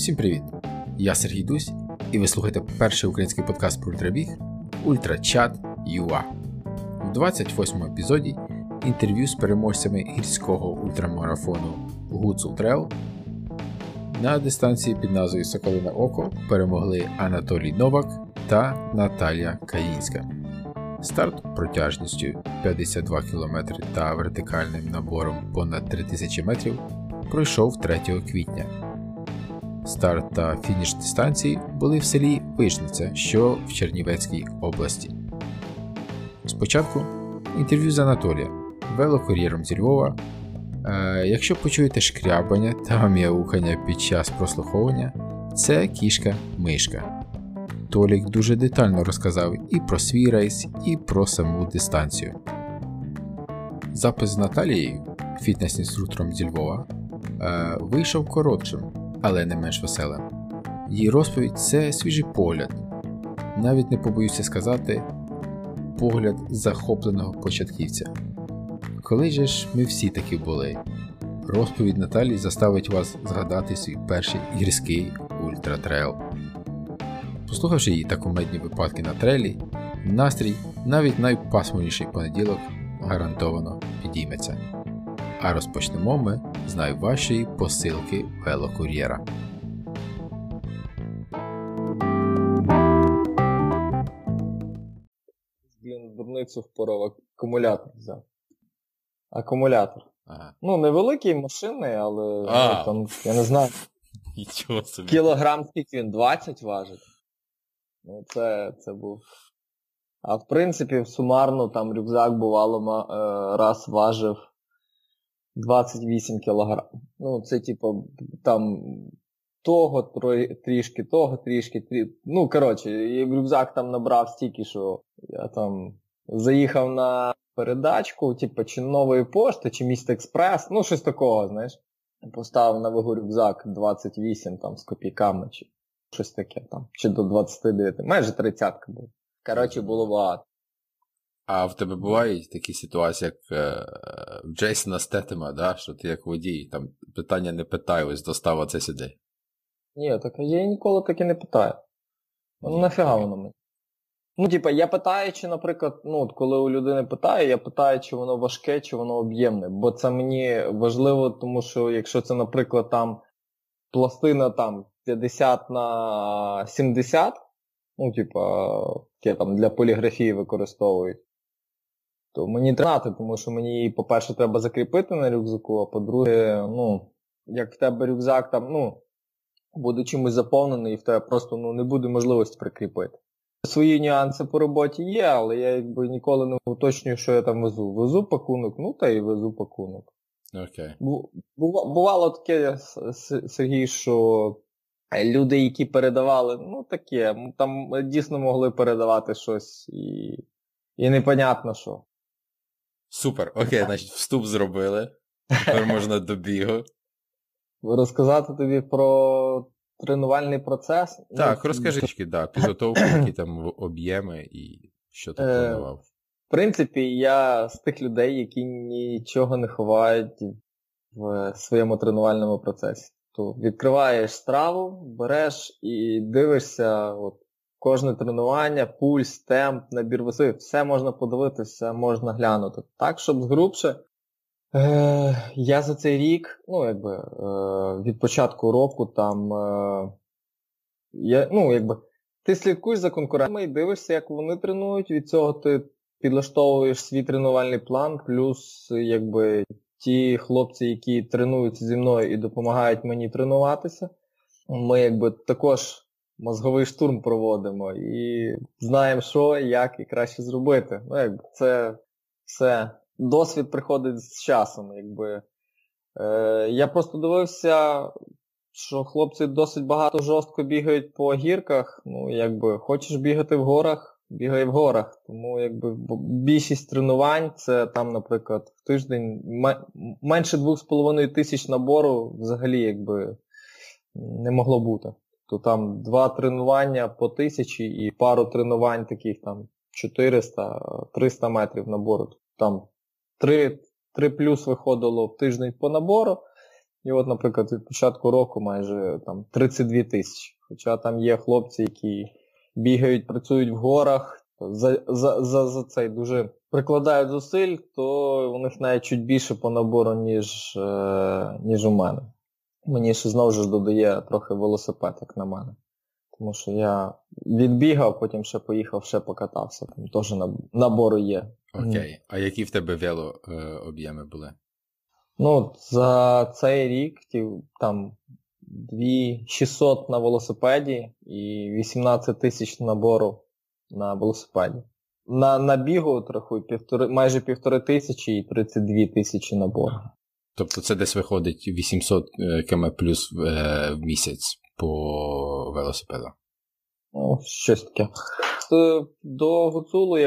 Всім привіт! Я Сергій Дусь, і ви слухаєте перший український подкаст про ультрабіг «Ультрачат.ЮА». У 28-му епізоді інтерв'ю з переможцями гірського ультрамарафону «Гуцултрео». На дистанції під назвою «Соколине Око» перемогли Анатолій Новак та Наталія Каїнська. Старт протяжністю 52 км та вертикальним набором понад 3000 метрів пройшов 3 квітня. Старт та фініш дистанції були в селі Вижниця, що в Чернівецькій області. Спочатку інтерв'ю з Анатолієм, велокур'єром зі Львова. Якщо почуєте шкрябання та м'яукання під час прослуховування, це кішка-мишка. Толік дуже детально розказав і про свій рейс, і про саму дистанцію. Запис з Наталією, фітнес-інструктором зі Львова, вийшов коротшим, але не менш веселим. Її розповідь – це свіжий погляд. Навіть не побоюся сказати, погляд захопленого початківця. Коли же ж ми всі такі були? Розповідь Наталії заставить вас згадати свій перший гірський ультратрейл. Послухавши її та кумедні випадки на трейлі, настрій навіть найпасмурніший понеділок гарантовано підійметься. А розпочнемо ми з найважчої посилки велокур'єра. Блін, дурницю впоров, акумулятор взяв. Акумулятор. Ага. Ну, невеликий, машинний, але там, я не знаю. Нічого собі. Кілограм скільки він? 20 важить? Ну, це був... А в принципі, сумарно, там рюкзак, бувало, раз важив 28 кілограм. Ну, це, типу, там того, трішки, того, трішки, Ну, коротше, рюкзак там набрав стільки, що я там заїхав на передачку, типу, чи нової пошти, чи міст експрес, ну, щось такого, знаєш. Поставив на вагу рюкзак 28 там з копійками, чи щось таке там, чи до 29, майже 30-ка була. Коротше, було багато. А в тебе бувають такі ситуації, як в Джейсона Стетема, да? Що ти як водій, там питання не питай, ось достав оце сюди. Ні, так я її ніколи таки не питаю. Ну нафіга воно мені. Ну, типа, я питаю, чи, наприклад, ну, коли у людини питаю, я питаю, чи воно важке, чи воно об'ємне. Бо це мені важливо, тому що якщо це, наприклад, там пластина там 50 на 70, ну, типа, яке там для поліграфії використовують, то мені треба, тому що мені її, по-перше, треба закріпити на рюкзаку, а по-друге, ну, як в тебе рюкзак там, ну, буде чимось заповнений, і в тебе просто, ну, не буде можливості прикріпити. Свої нюанси по роботі є, але я якби ніколи не уточнюю, що я там везу. Везу пакунок, ну та й везу пакунок. Окей. Бувало таке, Сергій, що люди, які передавали, ну таке, там дійсно могли передавати щось і непонятно що. Супер, окей, значить вступ зробили, тепер можна до бігу. Розказати тобі про... тренувальний процес. Так, розкажи, да, підготовку, які там об'єми і що ти тренував. В принципі, я з тих людей, які нічого не ховають в своєму тренувальному процесі. То відкриваєш Stravу, береш і дивишся от, кожне тренування, пульс, темп, набір ваги, все можна подивитися, можна глянути. Так, щоб згрубше. Я за цей рік, ну, якби, від початку року, там, я, ну, якби, ти слідкуєш за конкурентами і дивишся, як вони тренують, від цього ти підлаштовуєш свій тренувальний план, плюс, якби, ті хлопці, які тренуються зі мною і допомагають мені тренуватися, ми, якби, також мозговий штурм проводимо і знаємо, що, як і краще зробити. Ну, якби, це все... Досвід приходить з часом, якби. Я просто дивився, що хлопці досить багато жорстко бігають по гірках. Ну, якби, хочеш бігати в горах, бігай в горах. Тому, якби, більшість тренувань, це там, наприклад, в тиждень менше 2500 набору взагалі, якби, не могло бути. То там 2 тренування по 1000 і пару тренувань таких, там, 400-300 метрів набору. Там 3 плюс виходило в тиждень по набору, І от, наприклад, від початку року майже там 32 тисячі. Хоча там є хлопці, які бігають, працюють в горах, за цей дуже прикладають зусиль, то у них навіть чуть більше по набору, ніж у мене. Мені ще знову ж додає трохи велосипед, як на мене. Тому що я відбігав, потім ще поїхав, ще покатався. Там теж набори є. Окей. А які в тебе велооб'єми були? Ну, за цей рік там 2600 на велосипеді і 18 тисяч набору на велосипеді. На бігу трохи майже 1500 і 32 тисячі набору. Тобто це десь виходить 800 км плюс в місяць по велосипеду? Ну, щось таке. До Гуцулу,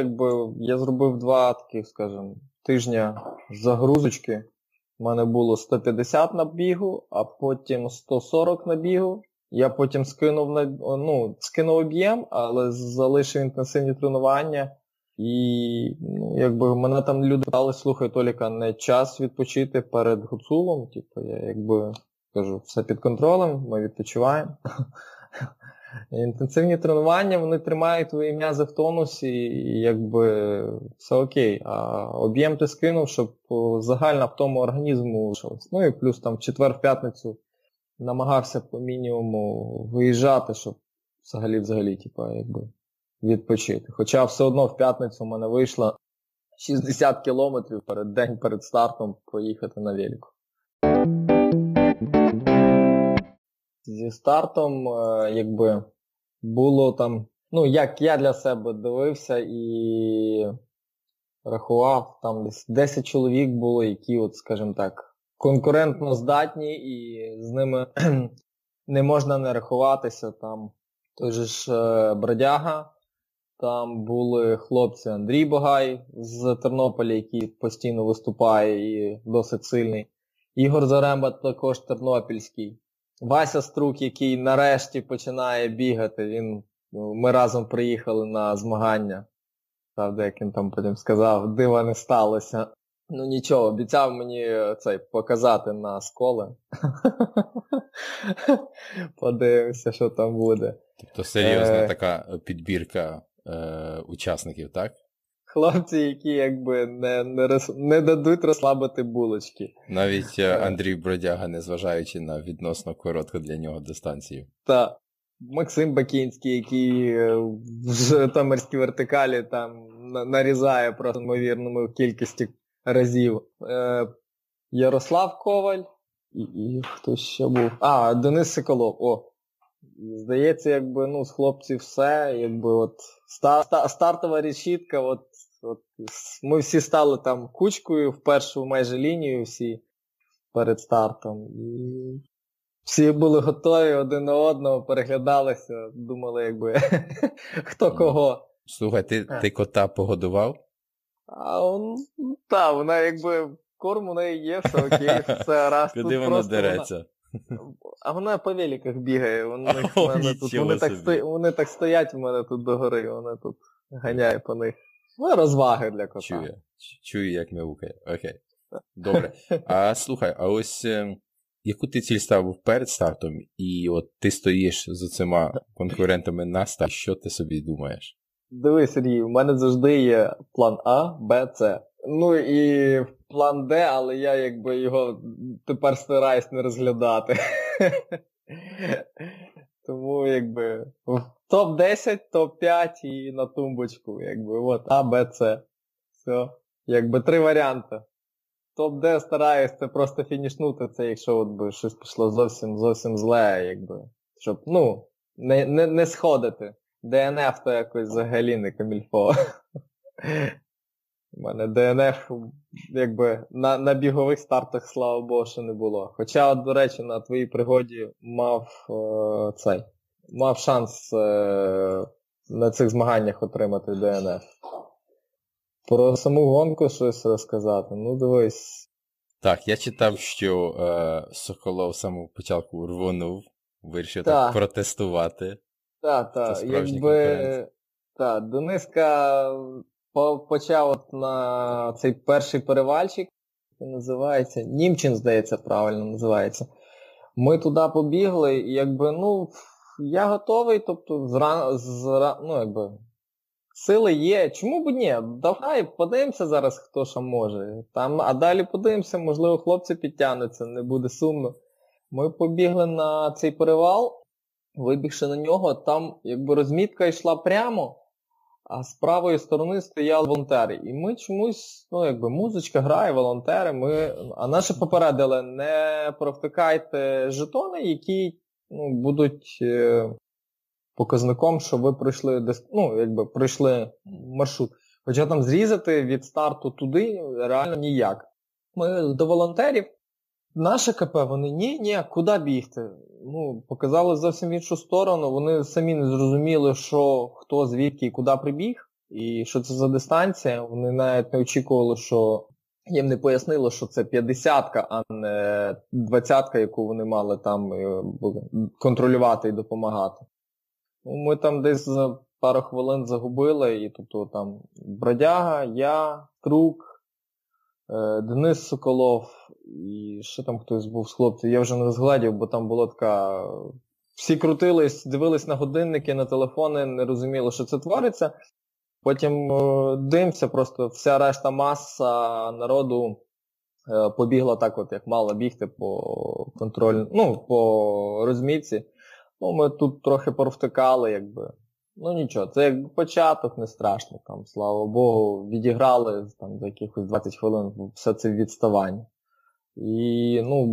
я зробив два таких, скажімо, тижня загрузочки. У мене було 150 на бігу, а потім 140 на бігу. Я потім скинув об'єм, але залишив інтенсивні тренування. І мене там люди питали, слухай, Толіка, не час відпочити перед Гуцулом. Я кажу, все під контролем, ми відпочиваємо. Інтенсивні тренування, вони тримають твої м'язи в тонусі, і все окей. А об'єм ти скинув, щоб загальна втома організму лишилась. Ну і плюс там в четвер-п'ятницю намагався по мінімуму виїжджати, щоб взагалі відпочити. Хоча все одно в п'ятницю в мене вийшло 60 кілометрів перед стартом поїхати на велику. Зі стартом, було там, як я для себе дивився і рахував, там десь 10 чоловік було, які, скажімо так, конкурентно здатні, і з ними не можна не рахуватися. Там той же ж Бродяга, там були хлопці Андрій Богай з Тернополя, який постійно виступає і досить сильний. Ігор Заремба також тернопільський. Вася Струк, який нарешті починає бігати, ми разом приїхали на змагання. Правда, як він там потім сказав, дива не сталося. Ну нічого, обіцяв мені показати на сколи. Подивимося, що там буде. Тобто серйозна така підбірка учасників, так? Хлопці, які не дадуть розслабити булочки. Навіть Андрій Бродяга, незважаючи на відносно коротку для нього дистанцію. Так. Максим Бакінський, який в житомирській вертикалі там нарізає просто ймовірному кількості разів. Ярослав Коваль і хто ще був? Денис Соколов. О. Здається, з хлопців все, стартова решітка, ми всі стали там кучкою в першу майже лінію всі перед стартом. І всі були готові один на одного, переглядалися, думали, хто кого. Слухай, ти кота погодував? Так, вона корм у неї є, все окей, все раз. Куди вона дереться? А вона по великах бігає, вони так стоять в мене тут догори, вона тут ганяє по них. Ну, розваги для кота. Чую, як мяукає. Окей. Добре. А слухай, яку ти ціль ставив перед стартом, і ти стоїш з цими конкурентами на старт, що ти собі думаєш? Дивись, Сергій, у мене завжди є план А, Б, С. Ну і план Д, але я його тепер стараюсь не розглядати. Тому топ-10, топ-5 і на тумбочку. А, Б, С. Все. Три варіанти. Топ-Д стараюсь це просто фінішнути, це якщо щось пішло зовсім зле, щоб, не сходити. ДНФ то якось взагалі не камільфо. У мене ДНФ, на бігових стартах, слава Богу, ще не було. Хоча, до речі, на твоїй пригоді мав шанс на цих змаганнях отримати ДНФ. Про саму гонку щось розказати, дивись. Так, я читав, що Соколов з самого початку рвонув, вирішив так протестувати. Так, Дениска почав на цей перший перевальчик, він називається, Німчин, здається, правильно називається. Ми туди побігли, і якби, ну, я готовий, тобто, ну, якби, сили є. Чому б ні? Давай, подивимося зараз, хто що може. Там, а далі подивимося, можливо, хлопці підтягнуться, не буде сумно. Ми побігли на цей перевал, вибігши на нього, там, якби, розмітка йшла прямо, а з правої сторони стояли волонтери. І ми чомусь, ну, якби, музичка грає, волонтери, ми... А наші попередили, не провтикайте жетони, які, ну, будуть показником, що ви пройшли, ну, якби, пройшли маршрут. Хоча там зрізати від старту туди реально ніяк. Ми до волонтерів. Наше КП, вони, ні, куди бігти? Ну, показали зовсім іншу сторону, вони самі не зрозуміли, що, хто, звідки і куди прибіг, і що це за дистанція, вони навіть не очікували, що їм не пояснило, що це 50-ка, а не 20-ка, яку вони мали там контролювати і допомагати. Ми там десь за пару хвилин загубили, і тобто там Бродяга, я, Струк, Денис Соколов і ще там хтось був з хлопців, я вже не розглядів, бо там було така... Всі крутились, дивились на годинники, на телефони, не розуміли, що це твориться. Потім димся, просто вся решта маса народу побігла так, от, як мала бігти по контроль... ну, по розмітці. Ну, ми тут трохи провтикали, якби. Ну нічого, це як початок, не страшно, там, слава Богу, відіграли там за якихось 20 хвилин все це відставання. І, ну,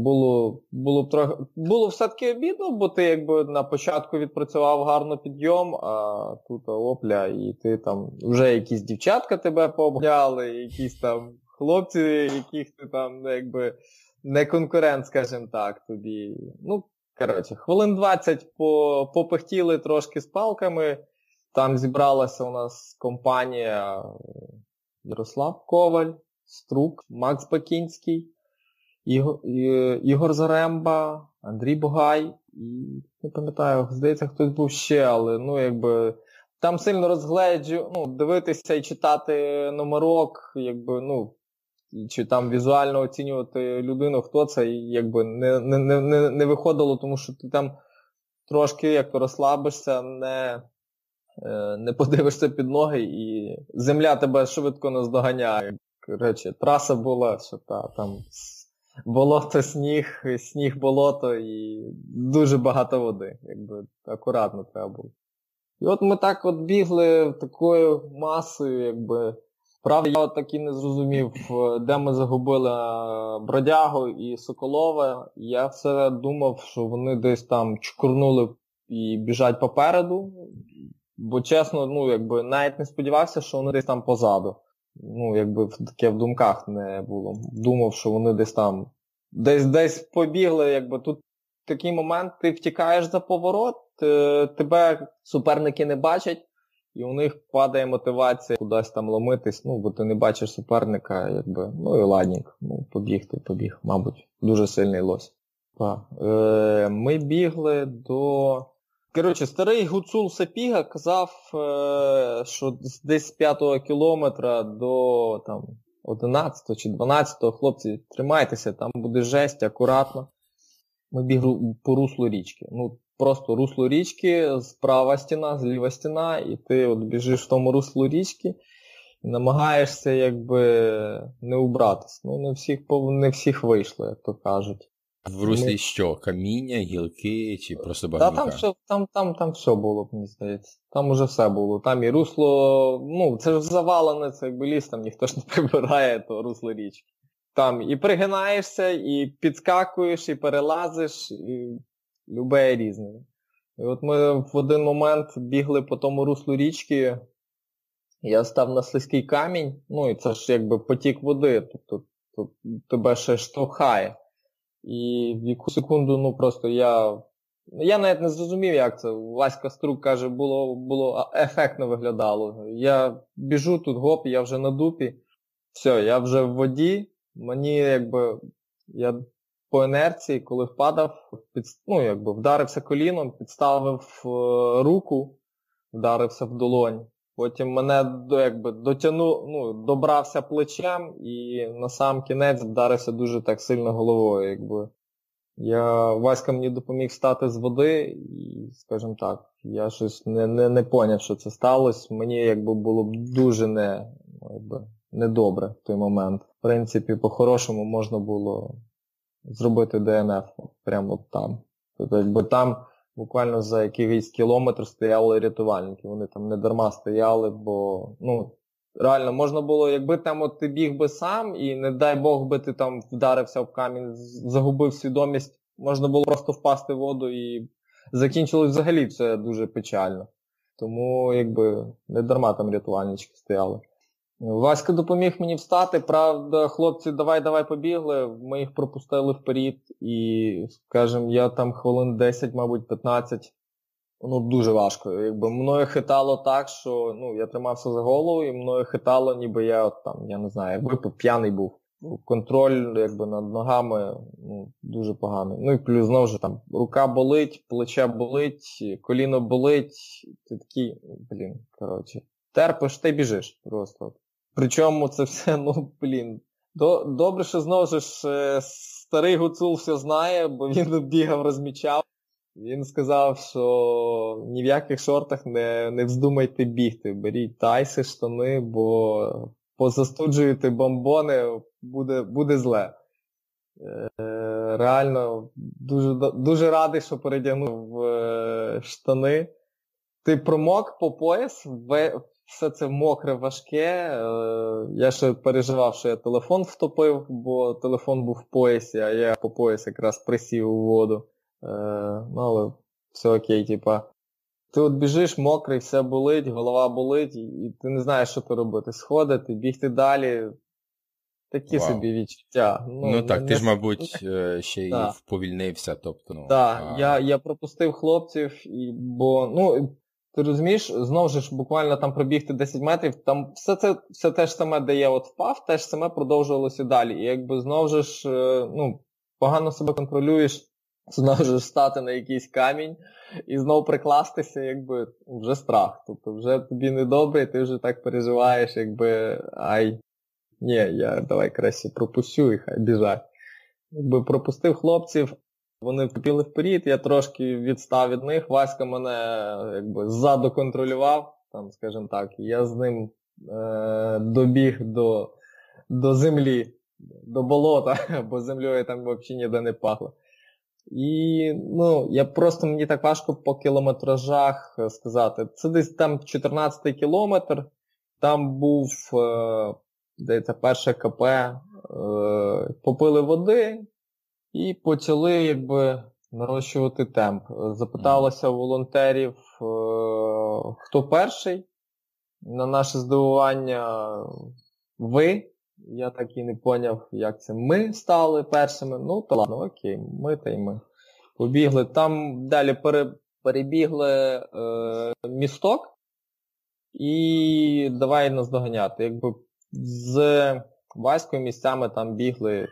було все-таки обідно, бо ти якби на початку відпрацював гарно підйом, а тут опля, і ти там вже якісь дівчатка тебе пообгляли, якісь там хлопці, яких ти там, якби, не конкурент, скажімо так, тобі. Ну, коротше, хвилин 20 попихтіли трошки з палками. Там зібралася у нас компанія Ярослав Коваль, Струк, Макс Бакінський, Ігор Заремба, Андрій Богай. І, не пам'ятаю, здається, хтось був ще, але, ну, якби, там сильно розгледжу, ну, дивитися і читати номерок, якби, ну, чи там візуально оцінювати людину, хто це, якби не виходило, тому що ти там трошки як-то розслабишся, не подивишся під ноги, і земля тебе швидко наздоганяє. Коротше, траса була, що там болото, сніг, болото, і дуже багато води. Якби акуратно треба було. І от ми так от бігли такою масою, якби. Правда, я так і не зрозумів, де ми загубили Бродягу і Соколова. Я все думав, що вони десь там чкурнули і біжать попереду. Бо чесно, ну, якби, навіть не сподівався, що вони десь там позаду. Ну, якби, таке в думках не було. Думав, що вони десь там, десь побігли, якби, тут такий момент, ти втікаєш за поворот, тебе суперники не бачать. І у них падає мотивація кудись там ломитись, ну, бо ти не бачиш суперника, якби, ну і ладненько, ну, побіг, мабуть, дуже сильний лось. Ми бігли до... Коротше, старий Гуцул Сапіга казав, що десь з 5-го кілометра до там 11-го чи 12-го, хлопці, тримайтеся, там буде жесть, акуратно. Ми бігли по руслу річки, ну, просто русло річки, справа стіна, зліва стіна, і ти от біжиш в тому руслу річки і намагаєшся, якби, не убратись. Ну, не всіх вийшло, як то кажуть. В руслі що? Каміння, гілки чи просто багато? Та там все було, мені здається. Там уже все було. Там і русло, ну, це ж завалене, це якби ліс, там ніхто ж не прибирає, то русло річки. Там і пригинаєшся, і підскакуєш, і перелазиш, і... Любе різне. І от ми в один момент бігли по тому руслу річки, я став на слизький камінь, ну і це ж якби потік води, тобто тебе ще штовхає. І в яку секунду, ну просто я навіть не зрозумів, як це. Васька Струк каже, було ефектно виглядало. Я біжу тут, гоп, я вже на дупі, все, я вже в воді, мені якби, я... По інерції, коли впадав, ну, якби, вдарився коліном, підставив руку, вдарився в долонь, Потім мене добрався плечем і на сам кінець вдарився дуже так сильно головою. Васька мені допоміг встати з води і, скажімо так, я щось не поняв, що це сталося. Мені було б дуже недобре в той момент. В принципі, по-хорошому можна було зробити ДНФ прямо там. Тобто, там буквально за якийсь кілометр стояли рятувальники. Вони там не дарма стояли, бо, реально можна було, ти біг би сам і, не дай Бог, би ти там вдарився об камінь, загубив свідомість, можна було просто впасти в воду і закінчилось взагалі все дуже печально. Тому, не дарма там рятувальнички стояли. Васька допоміг мені встати, правда, хлопці, давай побігли, ми їх пропустили вперед і, скажімо, я там хвилин 10, мабуть, 15, дуже важко, мною хитало так, що, я тримався за голову і мною хитало, ніби я, я не знаю, п'яний був. Контроль, над ногами, дуже поганий. І плюс, знову ж, рука болить, плече болить, коліно болить, ти такий, терпиш, ти біжиш просто. Причому це все, добре, що знову ж старий Гуцул все знає, бо він бігав, розмічав. Він сказав, що ні в яких шортах не вздумайте бігти, беріть тайси, штани, бо позастуджуєте бомбони, буде зле. Реально, дуже радий, що передягнув штани. Ти промок по пояс, все це мокре, важке. Я ще переживав, що я телефон втопив, бо телефон був в поясі, а я по пояс якраз присів у воду. Але все окей, ти біжиш мокрий, все болить, голова болить, і ти не знаєш, що ти робити. Сходити, бігти далі. Такі собі відчуття. Ти ж, мабуть, ще й вповільнився. Так, я пропустив хлопців, бо, ти розумієш, знову ж буквально там пробігти 10 метрів, там все те ж саме, де я впав, те ж саме продовжувалося далі. І знову ж, погано себе контролюєш, знову ж стати на якийсь камінь і знову прикластися, вже страх. Тобто вже тобі недобре, ти вже так переживаєш, ні, я давай краще пропущу і хай біжать. Пропустив хлопців, вони впіли вперед, я трошки відстав від них, Васька мене ззаду контролював, там, скажімо так, я з ним добіг до землі, до болота, бо землею там взагалі ніде не пахло. І, мені так важко по кілометражах сказати. Це десь там 14-й кілометр, там був, здається, перше КП, попили води і почали, нарощувати темп. Запиталося у волонтерів, хто перший. На наше здивування, ви. Я так і не поняв, як це. Ми стали першими. То ладно, окей, ми та й ми. Побігли. Там далі перебігли місток. І давай нас доганяти. З Ваською місцями там бігли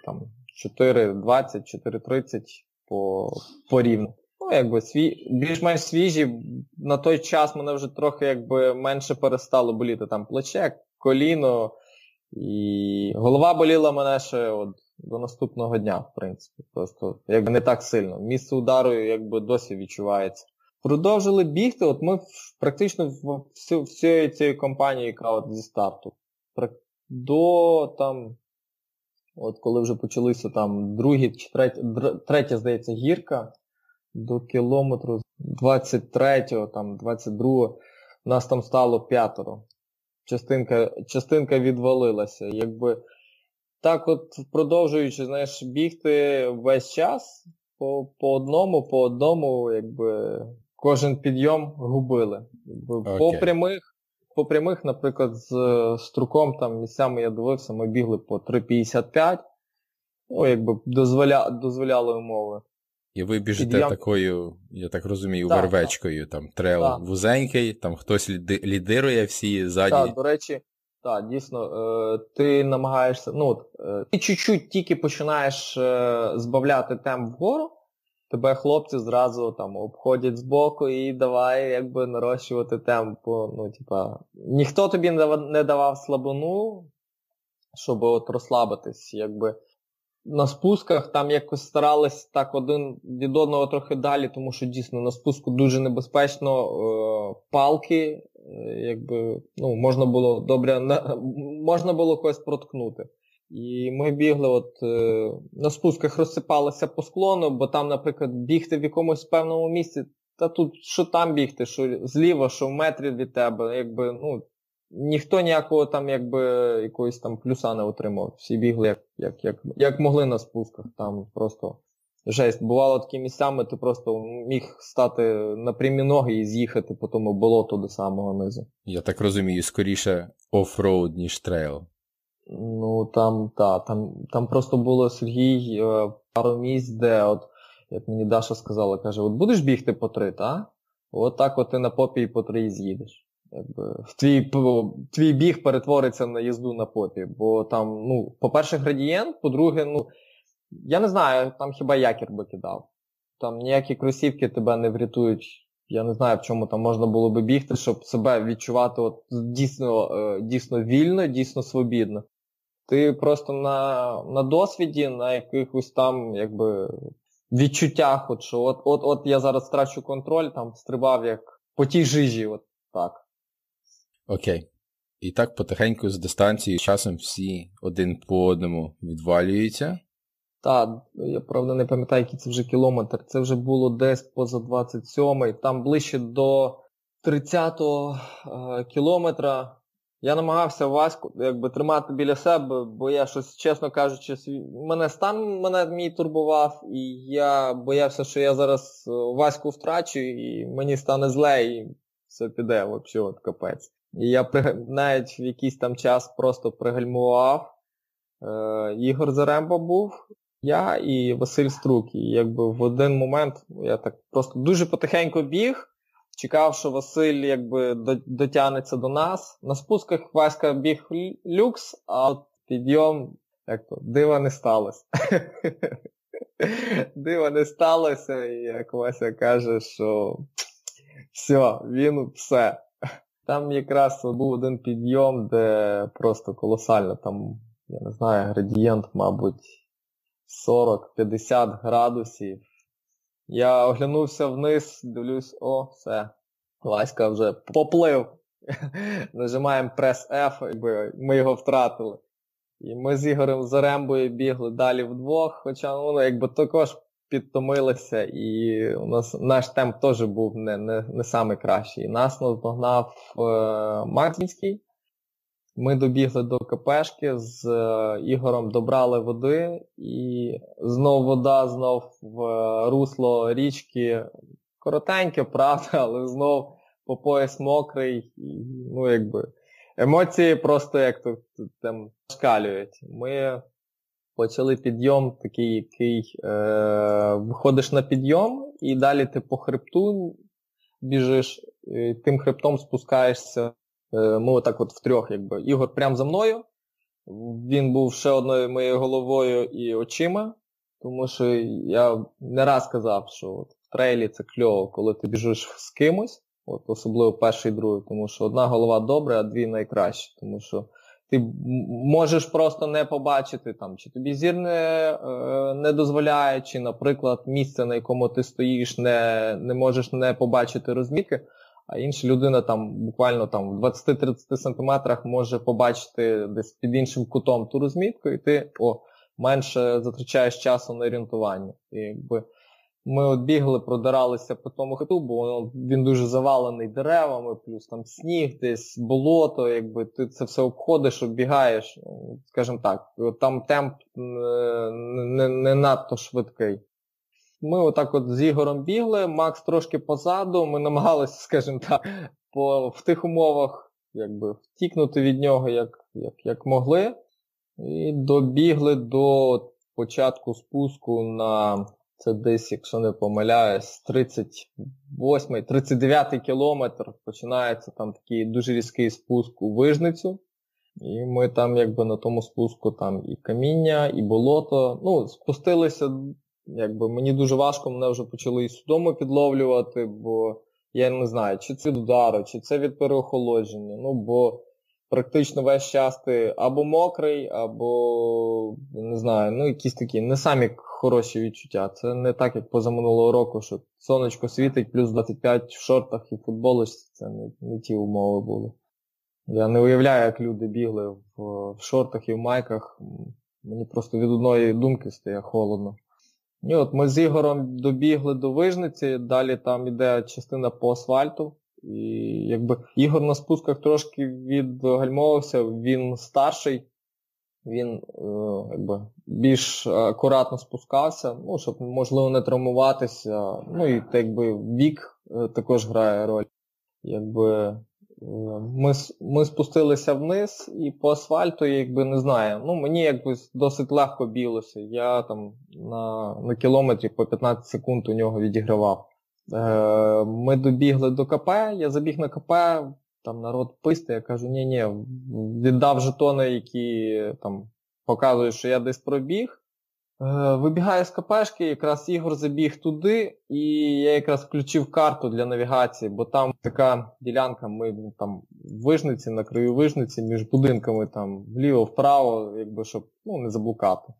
4.20, 4.30 по рівну. Більш-менш свіжі. На той час мене вже трохи менше перестало боліти там плече, коліно. І голова боліла мене ще до наступного дня, в принципі. Просто не так сильно. Місце удару досі відчувається. Продовжили бігти. От ми практично всією цією компанією, яка зі старту. До там, коли вже почалися там другі чи третя, здається, гірка, до кілометру 23-го, там 22-го, нас там стало 5. Частинка відвалилася. Так продовжуючи, бігти весь час, по одному, кожен підйом губили. По прямих, наприклад, з Струком, там місцями я дивився, ми бігли по 3.55, дозволяли умови. І ви біжите такою, я так розумію, вервечкою, там трейл вузенький, там хтось лідирує, всі ззаді. Так, до речі, дійсно, ти намагаєшся, ти чуть-чуть тільки починаєш збавляти темп вгору, тебе хлопці зразу там обходять збоку і давай якби нарощувати темп. Ну, типа, ніхто тобі не давав слабину, щоб от розслабитись, якби. На спусках там якось старались так один від одного трохи далі, тому що дійсно на спуску дуже небезпечно, палки, якби, ну, можна було добре, можна було когось проткнути. І ми бігли, от на спусках розсипалися по склону, бо там, наприклад, бігти в якомусь певному місці, та тут що там бігти, що зліва, що в метрі від тебе, якби, ну, ніхто ніякого там якби якоїсь там плюса не отримав. Всі бігли як могли на спусках. Там просто жесть. Бувало такі місцями, ти просто міг стати напрямі ноги і з'їхати по тому болоту до самого низу. Я так розумію, скоріше офроуд, ніж трейл. Ну там, так, там просто було, Сергій, пару місць, де от, як мені Даша сказала, каже, от будеш бігти по 3, та? От так от ти на попі і по 3 з'їдеш. Якби, твій біг перетвориться на їзду на попі, бо там, ну, по-перше, градієнт, по-друге, ну, я не знаю, там хіба якір би кидав. Там ніякі кросівки тебе не врятують. Я не знаю, в чому там можна було би бігти, щоб себе відчувати от дійсно вільно, дійсно свобідно. Ти просто на досвіді, на якихось там, якби, відчуттях, от, що от я зараз втрачу контроль, там, стрибав як по тій жижі, от так. Окей. І так потихеньку з дистанції часом всі один по одному відвалюються? Так, я правда не пам'ятаю, який це вже кілометр. Це вже було десь поза 27-й. Там ближче до 30-го кілометра. Я намагався Ваську якби тримати біля себе, бо я щось, чесно кажучи, мене мій турбував, і я боявся, що я зараз Ваську втрачу, і мені стане зле, і все піде, вообще, от капець. І я навіть в якийсь там час просто пригальмував. Ігор Заремба був, я і Вася Струк. І якби в один момент я так просто дуже потихеньку біг, чекав, що Василь якби дотягнеться до нас. На спусках Васька біг люкс, а підйом, як то, дива не сталося. Дива не сталося, і як Вася каже, що все, він все. Там якраз був один підйом, де просто колосально, там, я не знаю, градієнт, мабуть, 40-50 градусів. Я оглянувся вниз, дивлюсь, о, все, Васька вже поплив. Нажимаємо прес-F, якби ми його втратили. І ми з Ігорем Зарембою бігли далі вдвох, хоча ну, якби також підтомилися, і у нас наш темп теж був не самий кращий. І нас наздогнав Максимський. Ми добігли до КПшки, з Ігором добрали води, і знов вода, знов в русло річки. Коротеньке, правда, але знов по пояс мокрий. І, ну, якби, емоції просто як то там шкалюють. Ми почали підйом такий, який виходиш на підйом, і далі ти по хребту біжиш, тим хребтом спускаєшся. Ми отак от втрьох, якби. Ігор прям за мною, він був ще одною моєю головою і очима, тому що я не раз казав, що от в трейлі це кльово, коли ти біжиш з кимось, от особливо перший і другий, тому що одна голова добра, а дві найкращі, тому що ти можеш просто не побачити, там, чи тобі зір не дозволяє, чи, наприклад, місце, на якому ти стоїш, не можеш не побачити розмітки, а інша людина там буквально там в 20-30 сантиметрах може побачити десь під іншим кутом ту розмітку, і ти менше затрачаєш часу на орієнтування. І якби ми от бігли, продиралися по тому хату, бо він дуже завалений деревами, плюс там сніг, десь болото, якби ти це все обходиш, оббігаєш, скажімо так, там темп не надто швидкий. Ми отак от з Ігорем бігли, Макс трошки позаду, ми намагалися, скажімо так, в тих умовах якби втікнути від нього, як могли. І добігли до початку спуску на, це десь, якщо не помиляюсь, 38-39 кілометр. Починається там такий дуже різкий спуск у Вижницю. І ми там якби на тому спуску там і каміння, і болото. Ну, спустилися якби мені дуже важко, мене вже почали і судомо підловлювати, бо я не знаю, чи це від удару, чи це від переохолодження, ну бо практично весь час ти або мокрий, або, не знаю, ну якісь такі не самі хороші відчуття. Це не так, як позаминулого року, що сонечко світить, плюс 25 в шортах і футболочці, це не ті умови були. Я не уявляю, як люди бігли в шортах і в майках, мені просто від одної думки стає холодно. І от ми з Ігором добігли до Вижниці, далі там йде частина по асфальту. І якби Ігор на спусках трошки відгальмовувався, він старший, він якби більш акуратно спускався, ну, щоб, можливо, не травмуватися. Ну і так якби вік також грає роль. Якби ми спустилися вниз і по асфальту, якби не знаю. Ну, мені якось досить легко білося. Я там на кілометрі по 15 секунд у нього відігравав. Ми добігли до КП, я забіг на КП, там народ писте, я кажу, ні-ні, віддав жетони, які там показують, що я десь пробіг. Вибігаю з КПшки, якраз Ігор забіг туди, і я якраз включив карту для навігації, бо там така ділянка, ми там в Вижниці, на краю Вижниці, між будинками там вліво-вправо, якби щоб ну, не заблукати.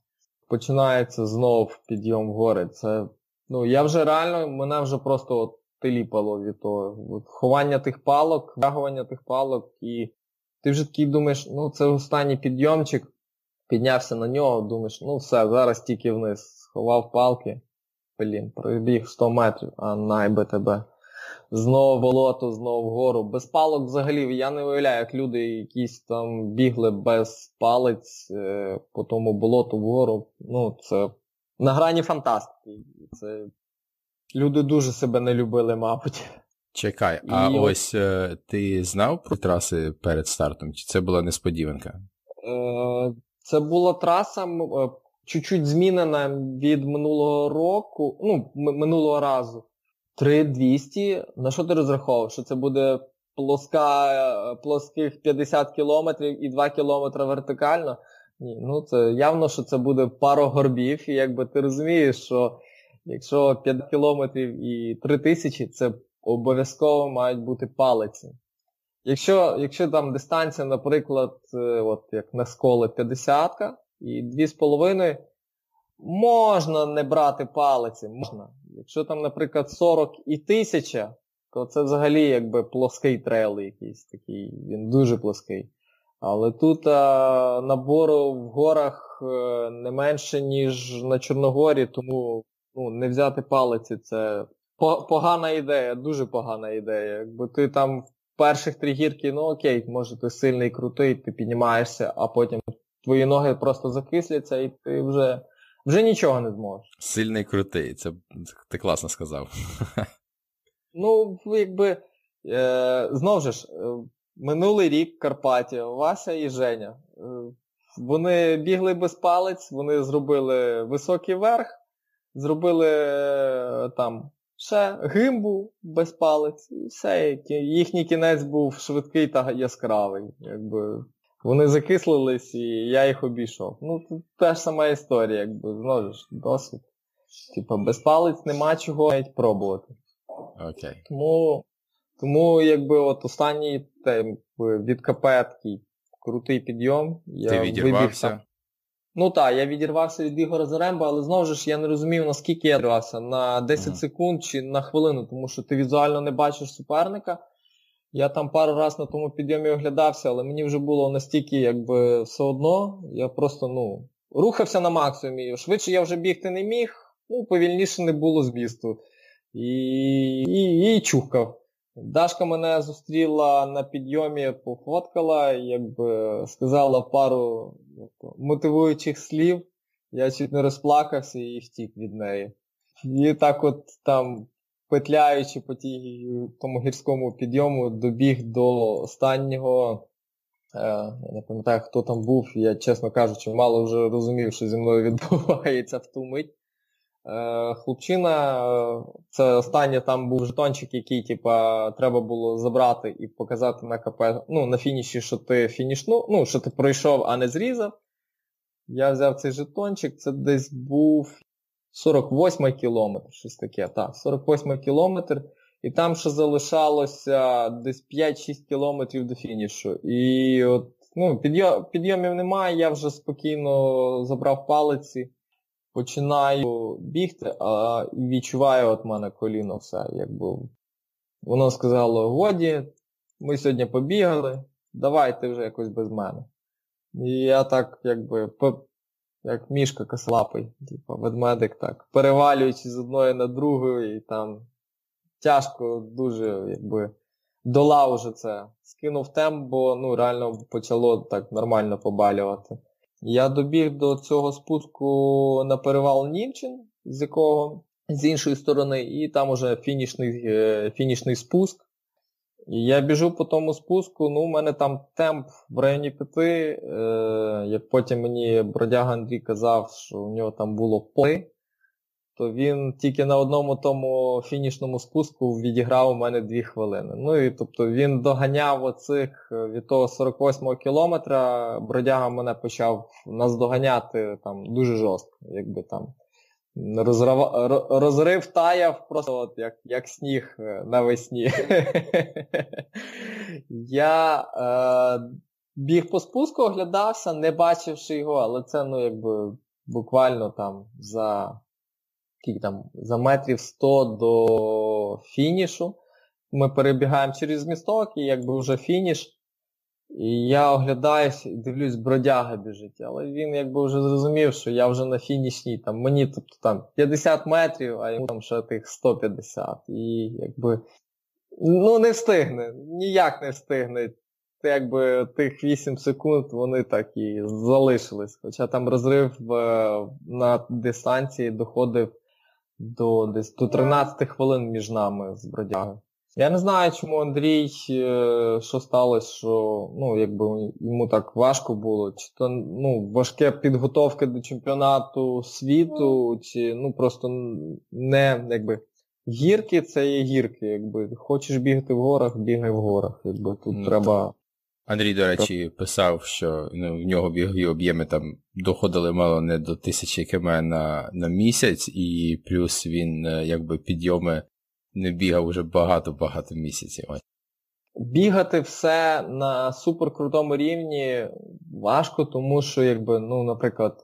Починається знову підйом в гори, це... Ну, я вже реально, мене вже просто от, тиліпало від того. От, ховання тих палок, втягування тих палок. І ти вже такий думаєш, ну це останній підйомчик, піднявся на нього, думаєш, ну все, зараз тільки вниз. Сховав палки, блін, пробіг 100 метрів, а найби тебе. Знову болото, знову вгору. Без палок взагалі, я не уявляю, як люди якісь там бігли без палець, по тому болоту вгору. Ну, це... На грані фантастики. Це... Люди дуже себе не любили, мабуть. Чекай, а і... ось ти знав про траси перед стартом? Чи це була несподіванка? Це була траса чуть-чуть змінена від минулого року, ну, минулого разу. 3200. На що ти розраховував? Що це буде плоских 50 кілометрів і 2 кілометри вертикально? Ні, ну це явно, що це буде пара горбів, і якби ти розумієш, що якщо 5 кілометрів і 3000, це обов'язково мають бути палиці. Якщо там дистанція, наприклад, от як на сколе 50-ка і 2,5, можна не брати палиці, можна. Якщо там, наприклад, 40 і 1000, то це взагалі якби плоский трейл якийсь такий, він дуже плоский. Але тут набору в горах не менше, ніж на Чорногорі, тому ну, не взяти палиці – це погана ідея, дуже погана ідея. Якби ти там в перших три гірки, ну окей, може ти сильний, крутий, ти піднімаєшся, а потім твої ноги просто закисляться і ти вже нічого не зможеш. Сильний, крутий, це ти класно сказав. Ну, якби, знову ж, минулий рік Карпатія, Вася і Женя, вони бігли без палець, вони зробили високий верх, зробили там ще гимбу без палець, і все, їхній кінець був швидкий та яскравий. Якби вони закислились і я їх обійшов. Ну, тут та ж сама історія, якби, знову ж, досвід. Типа, без палець нема чого навіть пробувати. Окей. Тому, якби, от останній від КП такий крутий підйом. Ти відірвався? Вибіг, ну так, я відірвався від Ігора Заремба, але знову ж я не розумів, наскільки я відірвався. На 10 секунд чи на хвилину, тому що ти візуально не бачиш суперника. Я там пару раз на тому підйомі оглядався, але мені вже було настільки, якби, все одно. Я просто, ну, рухався на максимумі. Швидше я вже бігти не міг, ну, повільніше не було змісту. І чухкав. Дашка мене зустріла на підйомі, пофоткала, якби сказала пару мотивуючих слів, я чуть не розплакався і втік від неї. І так от там, петляючи по тому гірському підйому, добіг до останнього, я не пам'ятаю, хто там був, я, чесно кажучи, мало вже розумів, що зі мною відбувається в ту мить. Хлопчина, це останнє там був жетончик, який типа треба було забрати і показати на КП, ну, на фініші, що ти фінішнув, ну, що ти пройшов, а не зрізав. Я взяв цей жетончик, це десь був 48-й кілометр, щось таке, так, 48-й кілометр, і там ще залишалося десь 5-6 кілометрів до фінішу. І от, ну, підйомів немає, я вже спокійно забрав палиці, починаю бігти, а відчуваю от мене коліно все, якби. Воно сказало, годі, ми сьогодні побігали, давайте вже якось без мене. І я так, якби, як мішка косолапий, типу, ведмедик так, перевалюючи з одної на другу, і там тяжко дуже, якби, долав уже це. Скинув темп, бо, ну, реально почало так нормально побалювати. Я добіг до цього спуску на перевал Німчин, з якого, з іншої сторони, і там уже фінішний спуск. І я біжу по тому спуску, ну, у мене там темп в районі 5, як потім мені Бродяга Андрій казав, що у нього там було 5, то він тільки на одному тому фінішному спуску відіграв у мене 2 хвилини. Ну, і, тобто, він доганяв оцих, від того 48-го кілометра, Бродяга мене почав наздоганяти там дуже жорстко, якби там. Розрив таяв просто от як сніг навесні. Я біг по спуску, оглядався, не бачивши його, але це, ну, якби, буквально там за метрів 100 до фінішу. Ми перебігаємо через місток і якби вже фініш. І я оглядаюсь і дивлюсь, Бродяга біжить, але він якби вже зрозумів, що я вже на фінішній, там мені, тобто, там 50 метрів, а йому там ще тих 150, і якби, ну, не встигне, ніяк не встигне, якби тих 8 секунд вони так і залишились, хоча там розрив на дистанції доходив до десь до 13 хвилин між нами з Бродягою. Я не знаю, чому Андрій, що сталося, що, ну, якби йому так важко було, чи то, ну, важка підготовка до чемпіонату світу, чи, ну, просто не, якби, гірки це є гірки, якби, хочеш бігти в горах, бігай в горах, якби, тут треба... Андрій, до речі, писав, що, ну, в нього бігові об'єми там доходили мало не до 1000 км на місяць, і плюс він, якби, підйоми не бігав уже багато-багато місяців. Бігати все на суперкрутому рівні важко, тому що, якби, ну, наприклад,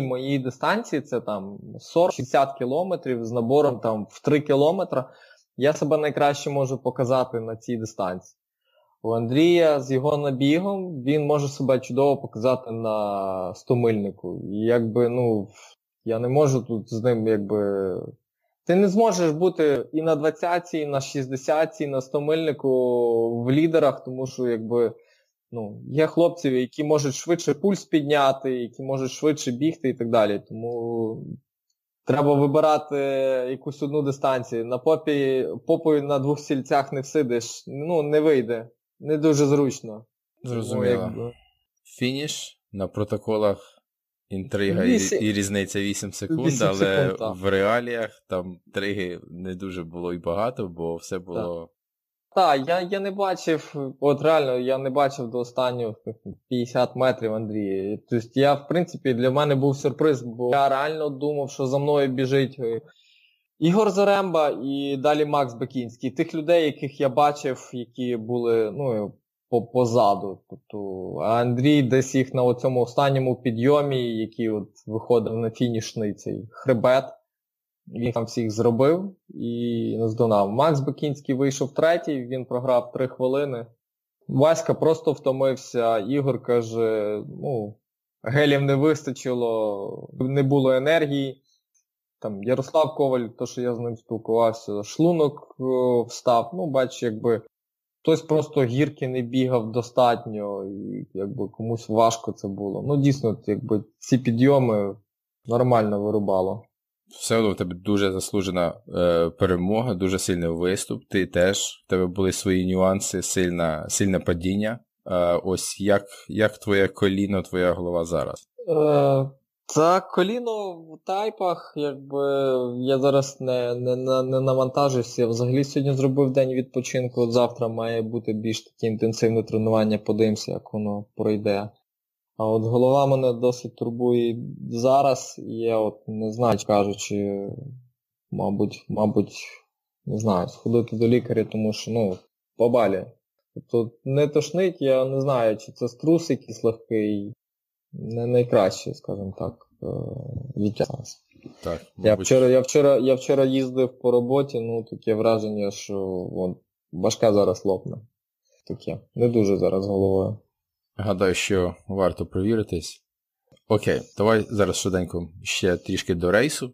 мої дистанції, це там 40-60 кілометрів з набором там в 3 кілометра, я себе найкраще можу показати на цій дистанції. У Андрія з його набігом він може себе чудово показати на 100-мильнику. І, якби, ну, я не можу тут з ним, якби... Ти не зможеш бути і на 20-ці, і на 60-ці, і на 100-мильнику в лідерах, тому що, якби, ну, є хлопці, які можуть швидше пульс підняти, які можуть швидше бігти і так далі. Тому треба вибирати якусь одну дистанцію. На попою на 2 сільцях не всидиш, ну, не вийде. Не дуже зручно. Зрозуміло. Ну, фініш на протоколах. Інтрига і різниця 8 секунд, але та. В реаліях там інтриги не дуже було і багато, бо все було... Так, я не бачив, от реально, я не бачив до останніх 50 метрів Андрія. Тобто я, в принципі, для мене був сюрприз, бо я реально думав, що за мною біжить Ігор Заремба і далі Макс Бакінський. Тих людей, яких я бачив, які були, ну... позаду. Тобто, Андрій десь їх на цьому останньому підйомі, який от виходив на фінішний цей хребет, він там всіх зробив і наздонав. Макс Бакінський вийшов 3-й, він програв 3 хвилини. Васька просто втомився, Ігор каже, ну, гелів не вистачило, не було енергії. Там Ярослав Коваль, то, що я з ним спілкувався, шлунок встав, ну, бач, якби хтось просто гірки не бігав достатньо, і якби комусь важко це було. Ну, дійсно, якби ці підйоми нормально вирубало. Все одно в тебе дуже заслужена перемога, дуже сильний виступ. Ти теж, в тебе були свої нюанси, сильне падіння. Ось як твоє коліно, твоя голова зараз? Це коліно в тайпах, якби я зараз не навантажуюся. Я взагалі сьогодні зробив день відпочинку, от завтра має бути більш таке інтенсивне тренування, подивимося, як воно пройде. А от голова мене досить турбує зараз, і я от не знаю, кажучи, мабуть, не знаю, сходити до лікаря, тому що, побалі. Тобто не тошнить, я не знаю, чи це струс якийсь легкий, не найкраще, скажімо так, відтягнувся. Так, я вчора їздив по роботі, таке враження, що башка зараз лопне. Таке, не дуже зараз головою. Гадаю, що варто провіритись. Окей, давай зараз швиденько ще трішки до рейсу.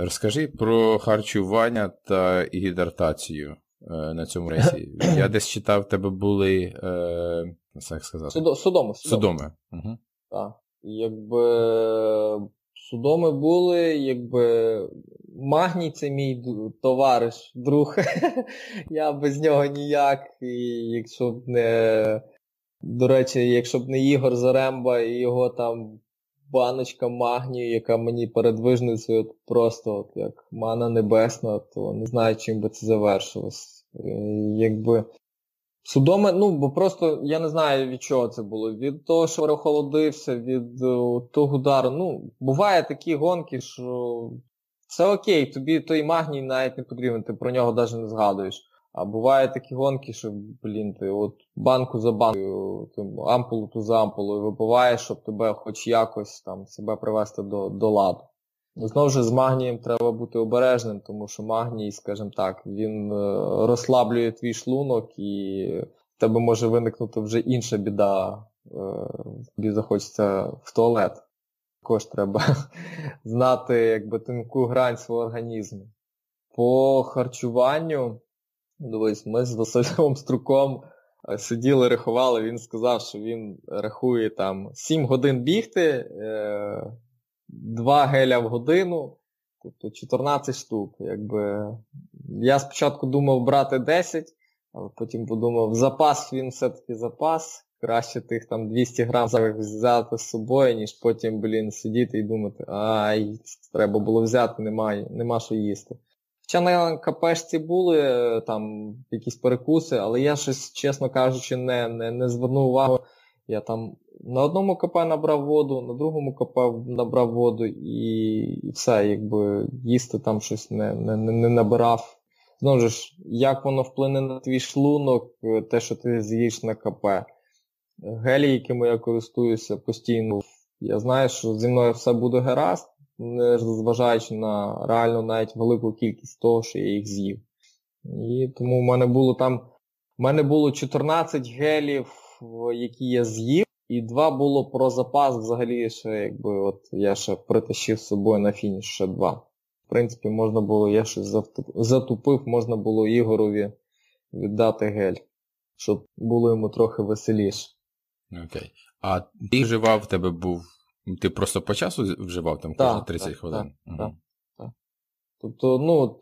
Розкажи про харчування та гідратацію на цьому рейсі. Я десь читав, в тебе були, як сказати? Судоми. Угу. Так, судоми були, магній це мій товариш, друг. Я без нього ніяк, і якщо б не... До речі, якщо б не Ігор Заремба і його там баночка магнію, яка мені перед Вижницею просто як мана небесна, то не знаю, чим би це завершилось. Судоми, бо просто я не знаю, від чого це було. Від того, що переохолодився, від того удару. Буває такі гонки, що все окей, тобі той магній навіть не потрібен, ти про нього навіть не згадуєш. А бувають такі гонки, що, ти банку за банкою, ампулу ту за ампулою випиваєш, щоб тебе хоч якось там себе привести до ладу. Знову ж з магнієм треба бути обережним, тому що магній, скажімо так, він розслаблює твій шлунок і в тебе може виникнути вже інша біда, тобі захочеться в туалет. Також треба знати тонку грань свого організму. По харчуванню... Дивись, ми з Василем Струком сиділи, рахували, він сказав, що він рахує там 7 годин бігти, 2 геля в годину, тобто 14 штук. Я спочатку думав брати 10, але потім подумав, запас він все-таки запас, краще тих там 200 грам взяти з собою, ніж потім, сидіти і думати, ай, треба було взяти, нема що їсти. Хоча на КПшці були там якісь перекуси, але я щось, чесно кажучи, не звернув увагу. Я там на одному КП набрав воду, на другому КП набрав воду і все, їсти там щось не набирав. Знову ж, як воно вплине на твій шлунок, те, що ти з'їш на КП. Гелі, якими я користуюся постійно, я знаю, що зі мною все буде гаразд. Не зважаючи на реально навіть велику кількість того, що я їх з'їв. І тому в мене було 14 гелів, які я з'їв, і 2 було про запас взагалі, ще, я ще притащив з собою на фініш ще 2. В принципі, можна було, я щось затупив, можна було Ігорові віддати гель, щоб було йому трохи веселіше. Окей. А ти вживав, в тебе був... Ти просто по часу вживав там кожні 30 хвилин? Так. Тобто,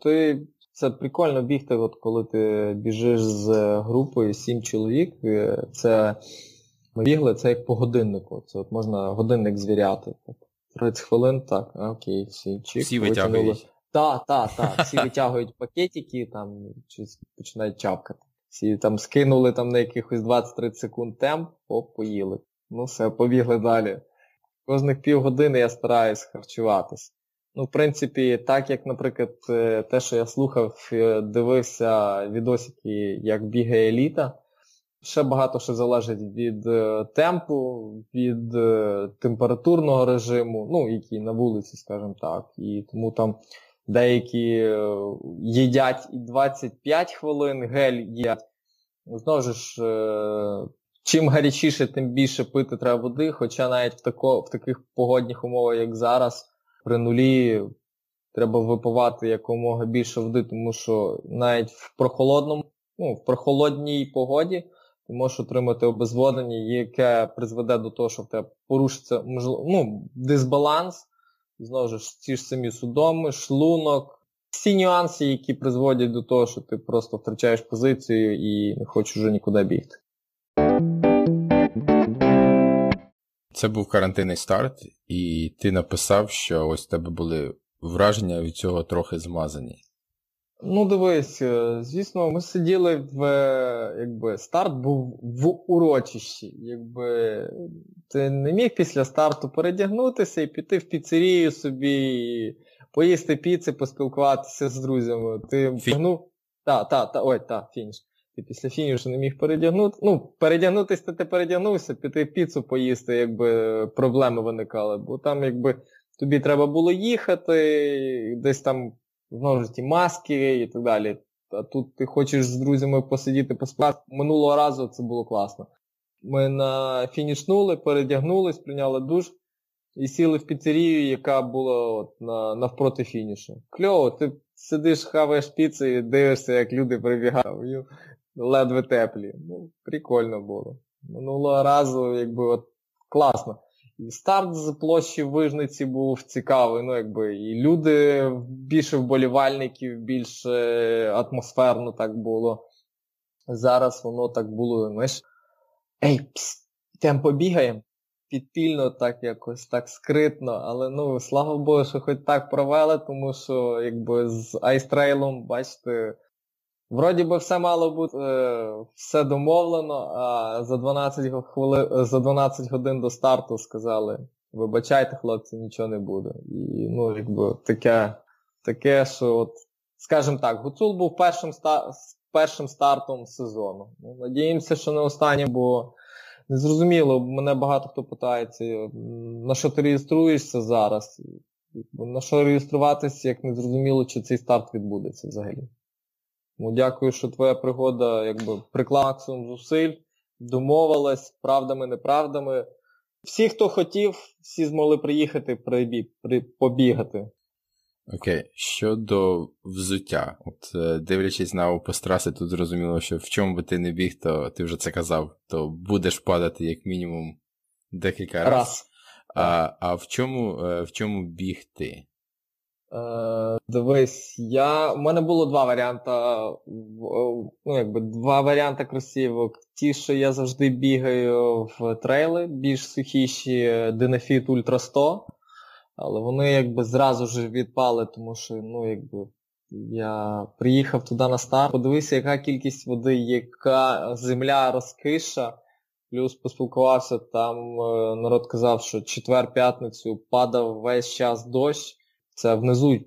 це прикольно бігти, коли ти біжиш з групою 7 чоловік, ми бігли, це як по годиннику, це можна годинник звіряти. 30 хвилин, так, окей, всі витягують. Так, всі витягують пакетики, там, щось починають чапкати. Всі там скинули на якихось 20-30 секунд темп, поїли. Все, побігли далі. Кожних півгодини я стараюсь харчуватись. В принципі, так як, наприклад, те, що я слухав, дивився відосики, як бігає еліта, ще багато що залежить від темпу, від температурного режиму, який на вулиці, скажімо так. І тому там деякі їдять і 25 хвилин, гель їдять. Знову ж, чим гарячіше, тим більше пити треба води, хоча навіть в таких погодних умовах, як зараз, при нулі треба випивати якомога більше води, тому що навіть в прохолодній погоді ти можеш отримати обезводнення, яке призведе до того, що в тебе порушиться дисбаланс, знову ж ті ж самі судоми, шлунок. Всі нюанси, які призводять до того, що ти просто втрачаєш позицію і не хочеш вже нікуди бігти. Це був карантинний старт, і ти написав, що ось в тебе були враження від цього трохи змазані. Ну, дивись, звісно, ми сиділи старт був в урочищі. Ти не міг після старту передягнутися і піти в піцерію собі, поїсти піци, поспілкуватися з друзями. Фініш. Ти після фінішу не міг передягнути. Ну, передягнутися ти передягнувся, піти піцу поїсти, проблеми виникали. Бо там, тобі треба було їхати, десь там множиті маски і так далі. А тут ти хочеш з друзями посидіти, поспілкуватися. Минулого разу це було класно. Ми фінішнули, передягнулись, прийняли душ і сіли в піцерію, яка була навпроти фінішу. Кльово, ти сидиш, хаваєш піцу і дивишся, як люди прибігають. Ледве теплі. Ну, прикольно було. Минулого разу, класно. І старт з площі Вижниці був цікавий, і люди, більше вболівальників, більше атмосферно так було. Зараз воно так було, йдемо побігаємо, підпільно так якось, так скритно, але, слава Богу, що хоч так провели, тому що, з айстрейлом, бачите, вроді би все мало бути, все домовлено, а за 12 годин до старту сказали, вибачайте, хлопці, нічого не буде. І, таке, що, скажімо так, Гуцул був першим стартом сезону. Надіємося, що не останнє, бо незрозуміло, мене багато хто питається, на що ти реєструєшся зараз, на що реєструватися, як незрозуміло, чи цей старт відбудеться взагалі. Ну, дякую, що твоя пригода, приклала максимум зусиль, домовилась, правдами, неправдами. Всі, хто хотів, всі змогли приїхати, побігати. Окей, щодо взуття. Дивлячись на опостраси, тут зрозуміло, що в чому би ти не біг, то ти вже це казав, то будеш падати як мінімум декілька разів. А в чому бігти? Дивись, у мене було два варіанти кросівок. Ті, що я завжди бігаю в трейли, більш сухіші Denefit Ultra 100, але вони зразу ж відпали, тому що я приїхав туди на старт, подивився, яка кількість води, яка земля розкиша, плюс поспілкувався, там народ казав, що четвер-п'ятницю падав весь час дощ. Це внизу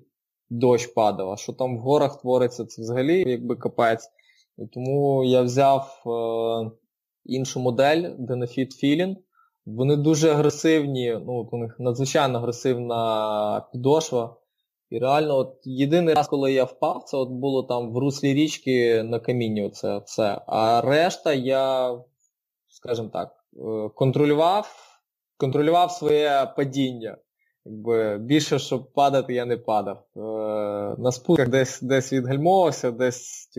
дощ падав, а що там в горах твориться, це взагалі капець. І тому я взяв іншу модель, Denefit Feeling. Вони дуже агресивні, у них надзвичайно агресивна підошва. І реально, єдиний раз, коли я впав, це було там в руслі річки на камінні, оце все. А решта я, скажімо так, контролював своє падіння. Більше, щоб падати, я не падав. На спусках десь відгальмовувався, десь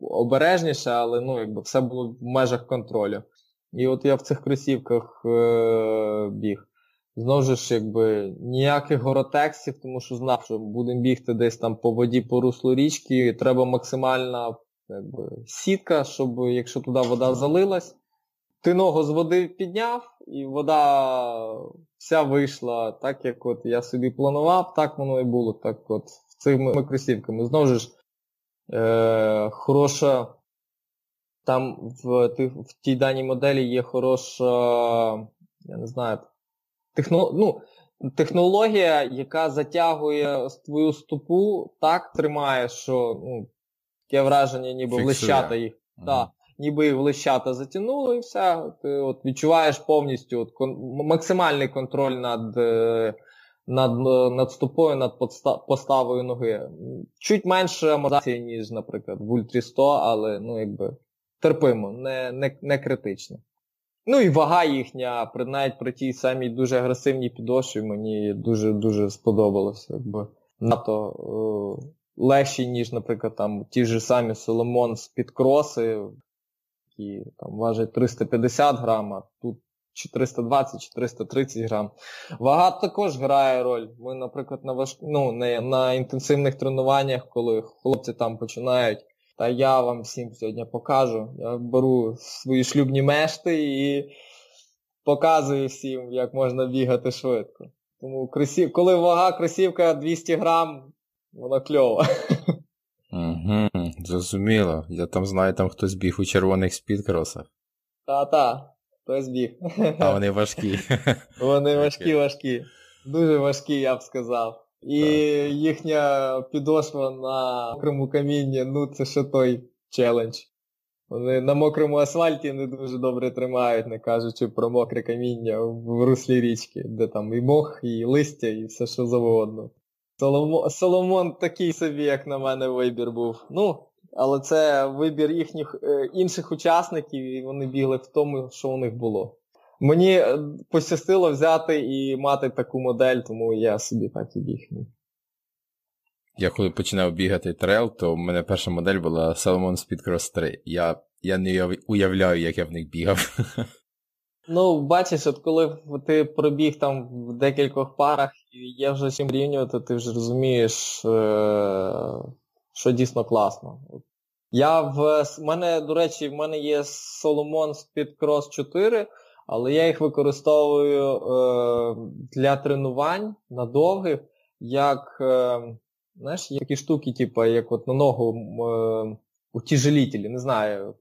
обережніше, але все було в межах контролю. І от я в цих кросівках біг. Знову ж, ніяких горотексів, тому що знав, що будемо бігти десь там по воді, по руслу річки, і треба максимальна сітка, щоб якщо туди вода залилась, ти ногу з води підняв, і вода вся вийшла так, як я собі планував, так воно і було, так цими кросівками. Знову ж, хороша, там в тій даній моделі є хороша, я не знаю, технологія, яка затягує твою стопу, так тримає, що таке враження, ніби в лещата їх. Ніби і в лещата затягнуло, і все. Ти відчуваєш повністю максимальний контроль над стопою, над поставою ноги. Чуть менше амортизації, ніж, наприклад, в Ультрі 100, але, терпимо, не критично. Ну, і вага їхня, навіть при тій самій дуже агресивній підошві, мені дуже-дуже сподобалося, Нато легші, ніж, наприклад, там, ті ж самі Solomon Speed Cross, які там важать 350 грам, а тут 420-430 грам. Вага також грає роль. Ми, наприклад, на інтенсивних тренуваннях, коли хлопці там починають, та я вам всім сьогодні покажу, я беру свої шлюбні мешти і показую всім, як можна бігати швидко. Тому коли вага кросівка 200 грам, вона кльова. Угу, зрозуміло. Я там знаю, там хтось біг у червоних спідкросах. Та-та, хтось біг. А вони важкі. Вони важкі. Дуже важкі, я б сказав. І так, їхня підошва на мокрому камінні, ну це ще той челендж. Вони на мокрому асфальті не дуже добре тримають, не кажучи про мокре каміння в руслі річки, де там і мох, і листя, і все що завгодно. Соломон такий собі, як на мене, вибір був. Ну, але це вибір їхніх інших учасників, і вони бігли в тому, що у них було. Мені пощастило взяти і мати таку модель, тому я собі так і біг. Я коли починав бігати трейл, то в мене перша модель була Salomon Speedcross 3. Я не уявляю, як я в них бігав. Ну, бачиш, от коли ти пробіг там в декількох парах, і є вже чим порівнювати, ти вже розумієш, що дійсно класно. В мене є Solomon Speed Cross 4, але я їх використовую для тренувань на довгих, як, знаєш, є такі штуки, типу, як от на ногу утяжелітелі, не знаю,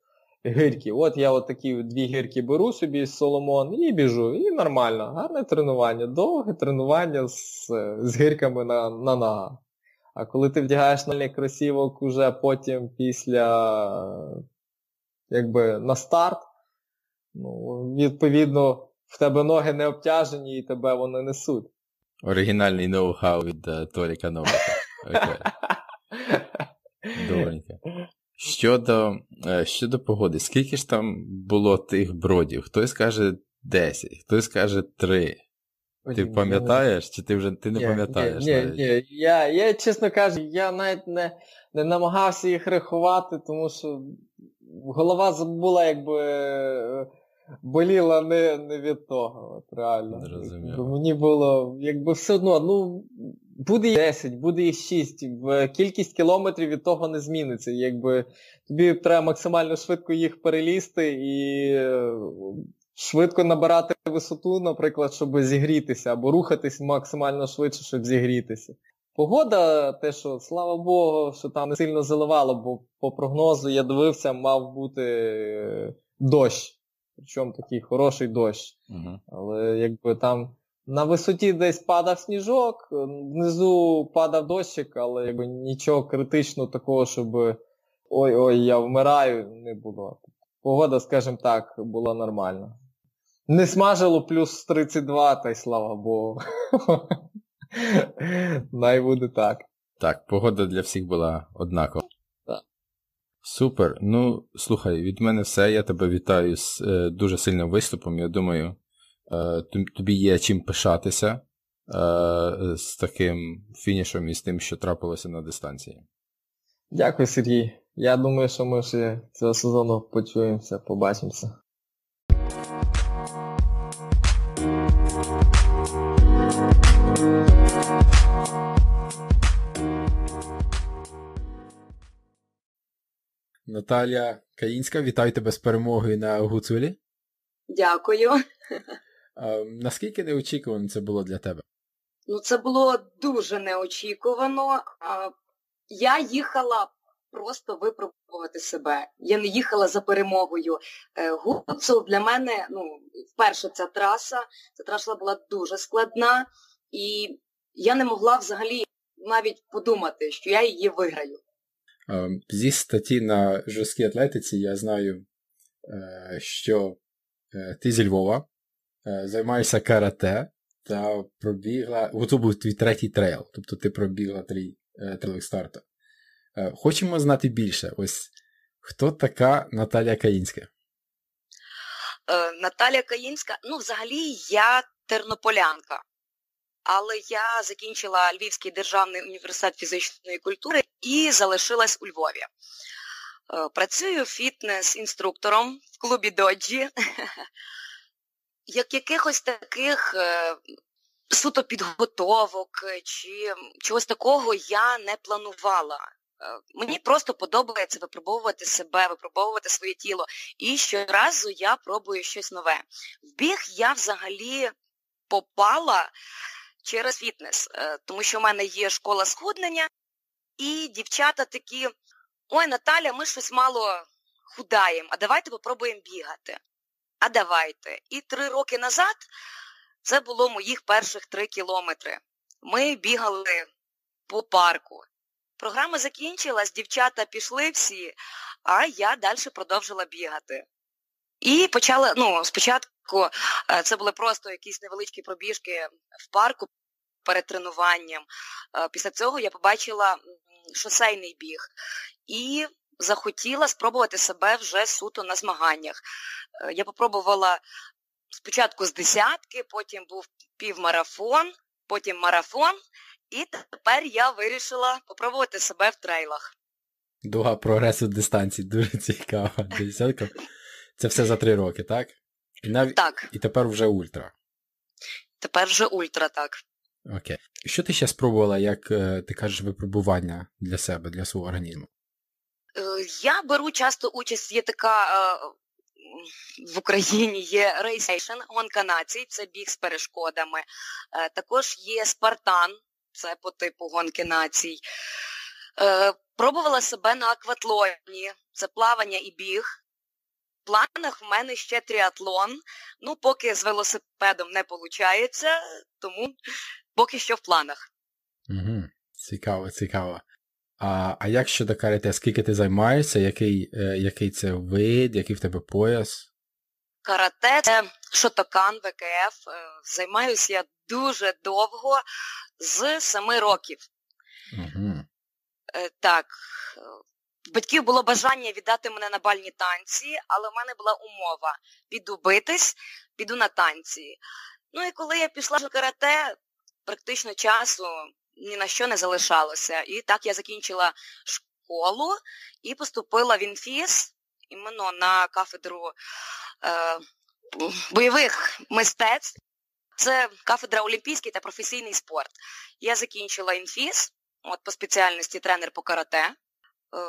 гирки. От я от такі дві гирки беру собі з Соломон і біжу. І нормально. Гарне тренування. Довге тренування з гирками на ногах. А коли ти вдягаєш нормальний кросівок уже потім після, якби, на старт, ну, відповідно, в тебе ноги не обтяжені і тебе вони несуть. Оригінальний ноу-хау від Толіка Новака. Окей. Добренько. Щодо погоди, скільки ж там було тих бродів? Хтось каже 10, хтось каже 3. Ти пам'ятаєш, чи ти вже не пам'ятаєш? Ні. Я, чесно кажучи, я навіть не намагався їх рахувати, тому що голова забула, якби боліла не від того. От, реально. Розуміло. Мені було, якби все одно, ну... Буде їх 10, буде їх 6, кількість кілометрів від того не зміниться. Якби тобі треба максимально швидко їх перелізти і швидко набирати висоту, наприклад, щоб зігрітися, або рухатись максимально швидше, щоб зігрітися. Погода, те, що, слава Богу, що там не сильно заливало, бо по прогнозу я дивився, мав бути дощ. Причому такий хороший дощ. Угу. Але якби там... На висоті десь падав сніжок, внизу падав дощик, але якби нічого критичного такого, щоб ой-ой, я вмираю, не було. Погода, скажімо так, була нормальна. Не смажило плюс 32, та й слава Богу. Най буде так. Так, погода для всіх була однакова. Так. Супер. Ну, слухай, від мене все. Я тебе вітаю з дуже сильним виступом, я думаю... Тобі є чим пишатися з таким фінішом і з тим, що трапилося на дистанції. Дякую, Сергій. Я думаю, що ми ще цього сезону почуємося, побачимося. Наталія Каїнська, вітаю тебе з перемогою на Гуцулі. Дякую. Наскільки неочікувано це було для тебе? Ну, це було дуже неочікувано. Я їхала просто випробувати себе. Я не їхала за перемогою. Гуцул для мене, ну, вперше ця траса була дуже складна. І я не могла взагалі навіть подумати, що я її виграю. Зі статті на жорсткій атлетиці я знаю, що ти зі Львова. Займаєшся карате та пробігла... Оце був твій третій трейл, тобто ти пробігла 3 трейлових старти. Хочемо знати більше. Ось, хто така Наталія Каїнська? Наталія Каїнська... Ну, взагалі, я тернополянка. Але я закінчила Львівський державний університет фізичної культури і залишилась у Львові. Працюю фітнес-інструктором в клубі «Доджі». Як якихось таких суто підготовок чи чогось такого я не планувала. Мені просто подобається випробовувати себе, випробовувати своє тіло. І щоразу я пробую щось нове. В біг я взагалі попала через фітнес, тому що в мене є школа схуднення, і дівчата такі ой, Наталя, ми щось мало худаємо, а давайте попробуємо бігати. А давайте. І 3 роки назад це було моїх перших 3 кілометри. Ми бігали по парку. Програма закінчилась, дівчата пішли всі, а я далі продовжила бігати. І почала, спочатку це були просто якісь невеличкі пробіжки в парку перед тренуванням. Після цього я побачила шосейний біг і захотіла спробувати себе вже суто на змаганнях. Я попробувала спочатку з 10-ки, потім був півмарафон, потім марафон, і тепер я вирішила попробувати себе в трейлах. Дуга прогресу дистанцій, дуже цікава. 10-ка. Це все за 3 роки, так? Так. І тепер вже ультра. Тепер вже ультра, так. Окей. Що ти ще спробувала, як ти кажеш, випробування для себе, для свого організму? Я беру часто участь, є така в Україні, є Race Nation, гонка націй, це біг з перешкодами. Також є Spartan, це по типу гонки націй. Пробувала себе на акватлоні, це плавання і біг. В планах в мене ще тріатлон, поки з велосипедом не виходить, тому поки що в планах. Угу. Цікаво, цікаво. А як щодо карате, скільки ти займаєшся, який це вид, який в тебе пояс? Карате – це шотокан, ВКФ. Займаюся я дуже довго, з 7 років. Угу. Так. Батьків було бажання віддати мене на бальні танці, але в мене була умова – піду битись, піду на танці. І коли я пішла на карате, практично часу ні на що не залишалося. І так я закінчила школу і поступила в інфіз, іменно на кафедру бойових мистецтв. Це кафедра олімпійський та професійний спорт. Я закінчила інфіз, по спеціальності тренер по карате.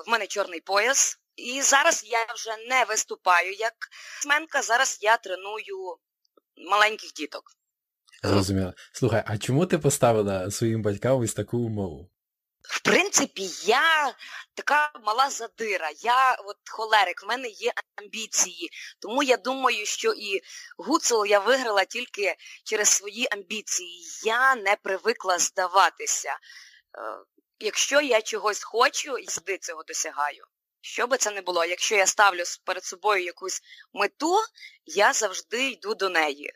В мене чорний пояс, і зараз я вже не виступаю як спортсменка, зараз я треную маленьких діток. Зрозуміло. Слухай, а чому ти поставила своїм батькам ось таку умову? В принципі, я така мала задира, я холерик, в мене є амбіції, тому я думаю, що і Гуцул я виграла тільки через свої амбіції, я не привикла здаватися. Якщо я чогось хочу, і завжди цього досягаю. Що би це не було, якщо я ставлю перед собою якусь мету, я завжди йду до неї.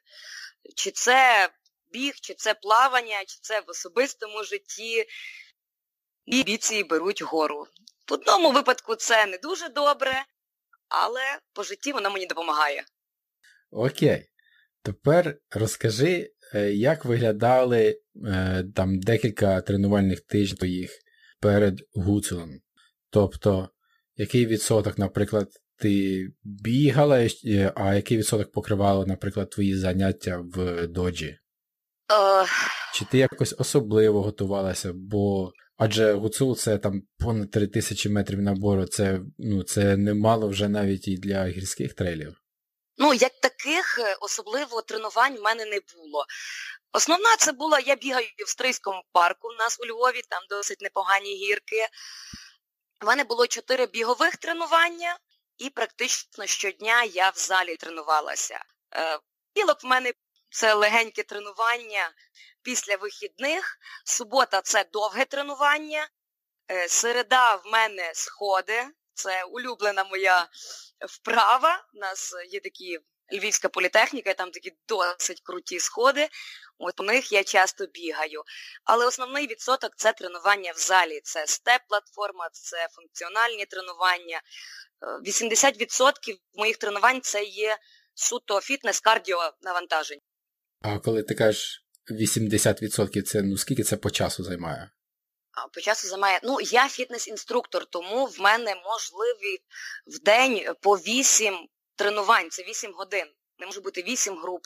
Чи це біг, чи це плавання, чи це в особистому житті. Амбіції беруть гору. В одному випадку це не дуже добре, але по житті воно мені допомагає. Окей. Тепер розкажи, як виглядали там декілька тренувальних тижнів твоїх перед Гуцулом? Тобто, який відсоток, наприклад, ти бігала, а який відсоток покривало, наприклад, твої заняття в Доджі? Чи ти якось особливо готувалася? Бо адже Гуцул це там понад 3000 метрів набору, це немало вже навіть і для гірських трейлів. Як таких особливо тренувань в мене не було. Основна це була, я бігаю в Стрийському парку, у нас у Львові, там досить непогані гірки. У мене було 4 бігових тренування, і практично щодня я в залі тренувалася. Білок в мене це легеньке тренування після вихідних, субота це довге тренування, середа в мене сходи. Це улюблена моя вправа. У нас є такі Львівська політехніка, і там такі досить круті сходи. По них я часто бігаю. Але основний відсоток – це тренування в залі. Це степ-платформа, це функціональні тренування. 80% моїх тренувань – це є суто фітнес-кардіо навантаження. А коли ти кажеш 80%, це скільки це по часу займає? По часу займає. Я фітнес-інструктор, тому в мене можливі в день по 8 тренувань. Це 8 годин. Не може бути 8 груп.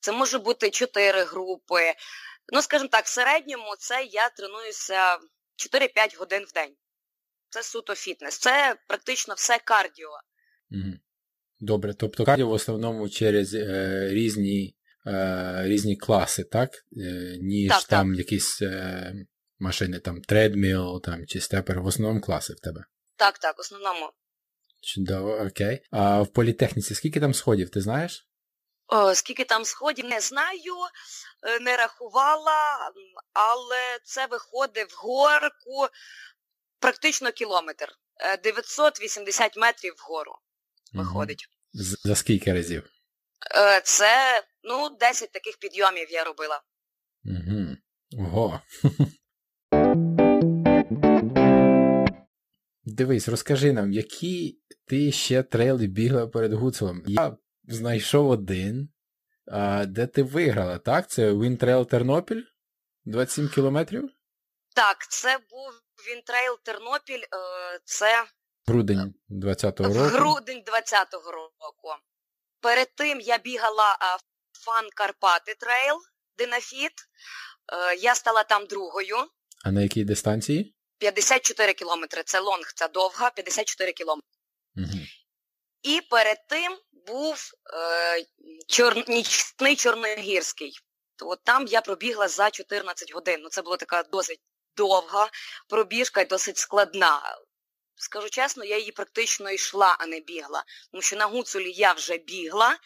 Це може бути 4 групи. Скажімо так, в середньому це я тренуюся 4-5 годин в день. Це суто фітнес. Це практично все кардіо. Добре. Тобто кардіо в основному через різні класи, так? Ніж так, там так. Якісь машини, там, тредміл, там, чи степер, в основному класи в тебе? Так, так, в основному. Чудово, окей. А в політехніці скільки там сходів, ти знаєш? Скільки там сходів, не знаю, не рахувала, але це виходить в горку практично кілометр. 980 метрів вгору виходить. За скільки разів? Це, 10 таких підйомів я робила. Угу. Ого. Дивись, розкажи нам, які ти ще трейли бігла перед Гуцулом? Я знайшов один, де ти виграла, так? Це Вінтрейл Тернопіль? 27 кілометрів? Так, це був Вінтрейл Тернопіль, це... Грудень 20-го року. Грудень 20-го року. Перед тим я бігала Фан-Карпати трейл Динафіт. Я стала там другою. А на якій дистанції? 54 кілометри. Це лонг, це довга, 54 кілометри. Угу. І перед тим був Нічний Чорногірський. От там я пробігла за 14 годин. Це була така досить довга пробіжка і досить складна. Скажу чесно, я її практично йшла, а не бігла. Тому що на Гуцулі я вже бігла,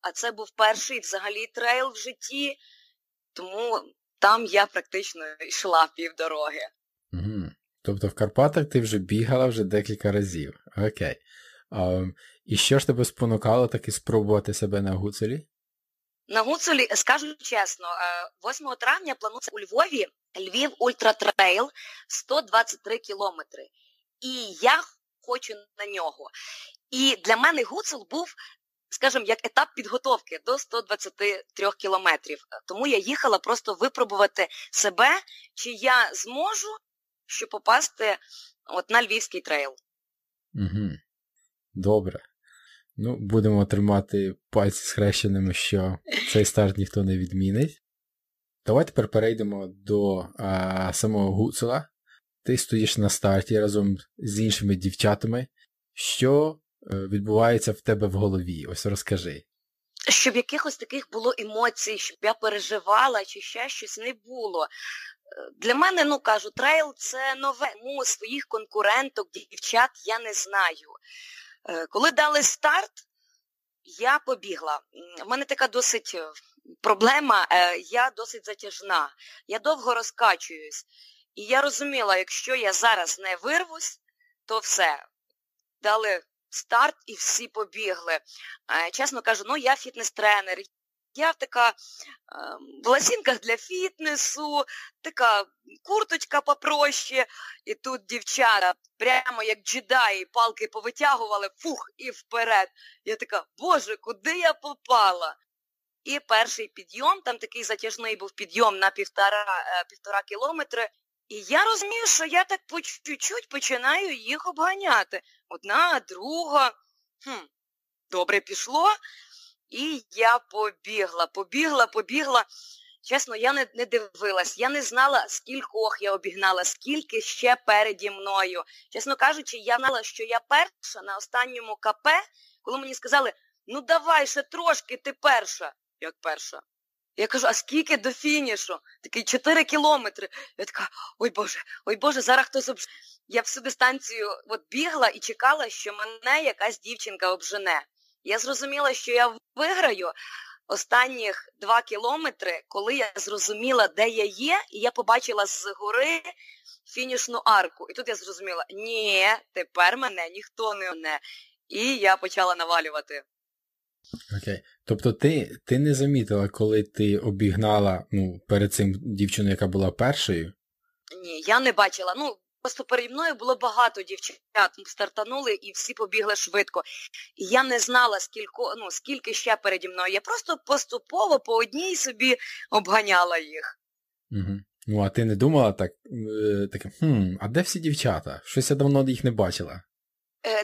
а це був перший взагалі трейл в житті. Тому там я практично йшла півдороги. Угу. Тобто в Карпатах ти вже бігала вже декілька разів. Окей. І що ж тебе спонукало таки спробувати себе на Гуцулі? На Гуцулі, скажу чесно, 8 травня планується у Львові Львів Ультратрейл 123 кілометри. І я хочу на нього. І для мене Гуцул був, скажімо, як етап підготовки до 123 кілометрів. Тому я їхала просто випробувати себе, чи я зможу, щоб попасти на львівський трейл. Угу. Добре. Будемо тримати пальці схрещеними, що цей старт ніхто не відмінить. Давай тепер перейдемо до самого Гуцула. Ти стоїш на старті разом з іншими дівчатами. Що відбувається в тебе в голові? Ось розкажи. Щоб якихось таких було емоцій, щоб я переживала чи ще щось не було. Для мене, кажу, трейл – це нове. Тому своїх конкуренток, дівчат я не знаю. Коли дали старт, я побігла. У мене така досить проблема, я досить затяжна. Я довго розкачуюсь. І я розуміла, якщо я зараз не вирвусь, то все. Дали старт і всі побігли. Чесно кажу, я фітнес-тренер. Я така в лосінках для фітнесу, така курточка попроще. І тут дівчата прямо як джедаї палки повитягували, фух, і вперед. Я така, боже, куди я попала? І перший підйом, там такий затяжний був підйом на півтора кілометри. І я розумію, що я так по чуть-чуть починаю їх обганяти. Одна, друга. Добре пішло. І я побігла. Чесно, я не дивилась. Я не знала, скількох я обігнала, скільки ще переді мною. Чесно кажучи, я знала, що я перша на останньому КП, коли мені сказали, давай ще трошки, ти перша. Як перша? Я кажу, а скільки до фінішу? Такий 4 кілометри. Я така, ой Боже, зараз хтось обжене. Я всю дистанцію бігла і чекала, що мене якась дівчинка обжене. Я зрозуміла, що я виграю останніх 2 кілометри, коли я зрозуміла, де я є, і я побачила згори фінішну арку. І тут я зрозуміла, ні, тепер мене ніхто не обжене. І я почала навалювати. Окей. Тобто ти не замітила, коли ти обігнала перед цим дівчину, яка була першою? Ні, я не бачила. Просто переді мною було багато дівчат. Стартанули і всі побігли швидко. І я не знала, скільки ще переді мною. Я просто поступово по одній собі обганяла їх. Угу. А ти не думала а де всі дівчата? Щось я давно їх не бачила.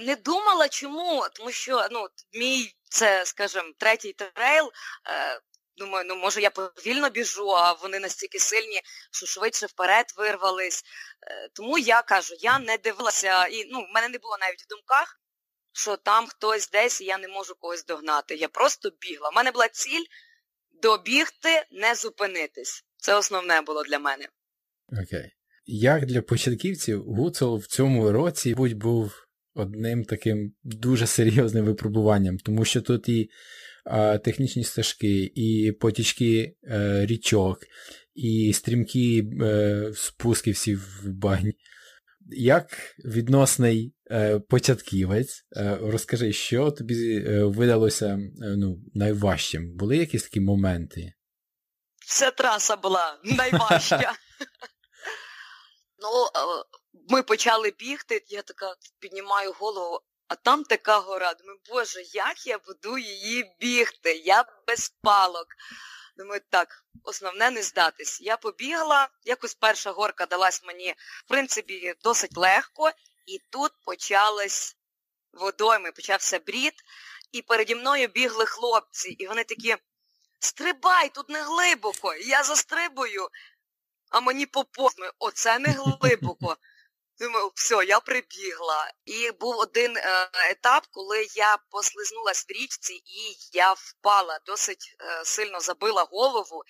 Не думала чому, тому що, мій, це, скажімо, третій трейл, думаю, може я повільно біжу, а вони настільки сильні, що швидше вперед вирвались. Тому я кажу, я не дивилася, і, в мене не було навіть в думках, що там хтось десь, і я не можу когось догнати. Я просто бігла. У мене була ціль добігти, не зупинитись. Це основне було для мене. Окей. Як для початківців, Гуцул в цьому році, мабуть, був одним таким дуже серйозним випробуванням, тому що тут і технічні стежки, і потічки річок, і стрімкі спуски всі в багні. Як відносний початківець, розкажи, що тобі видалося найважчим? Були якісь такі моменти? Вся траса була найважча. Ми почали бігти, я така піднімаю голову, а там така гора. Думаю, боже, як я буду її бігти? Я без палок. Думаю, так, основне не здатись. Я побігла, якось перша горка далась мені, в принципі, досить легко. І тут почалась водойми, почався брід. І переді мною бігли хлопці. І вони такі, стрибай, тут не глибоко, я застрибую. А мені попомню, оце не глибоко. Думаю, все, я прибігла. І був один етап, коли я послизнулась в річці і я впала, досить сильно забила голову.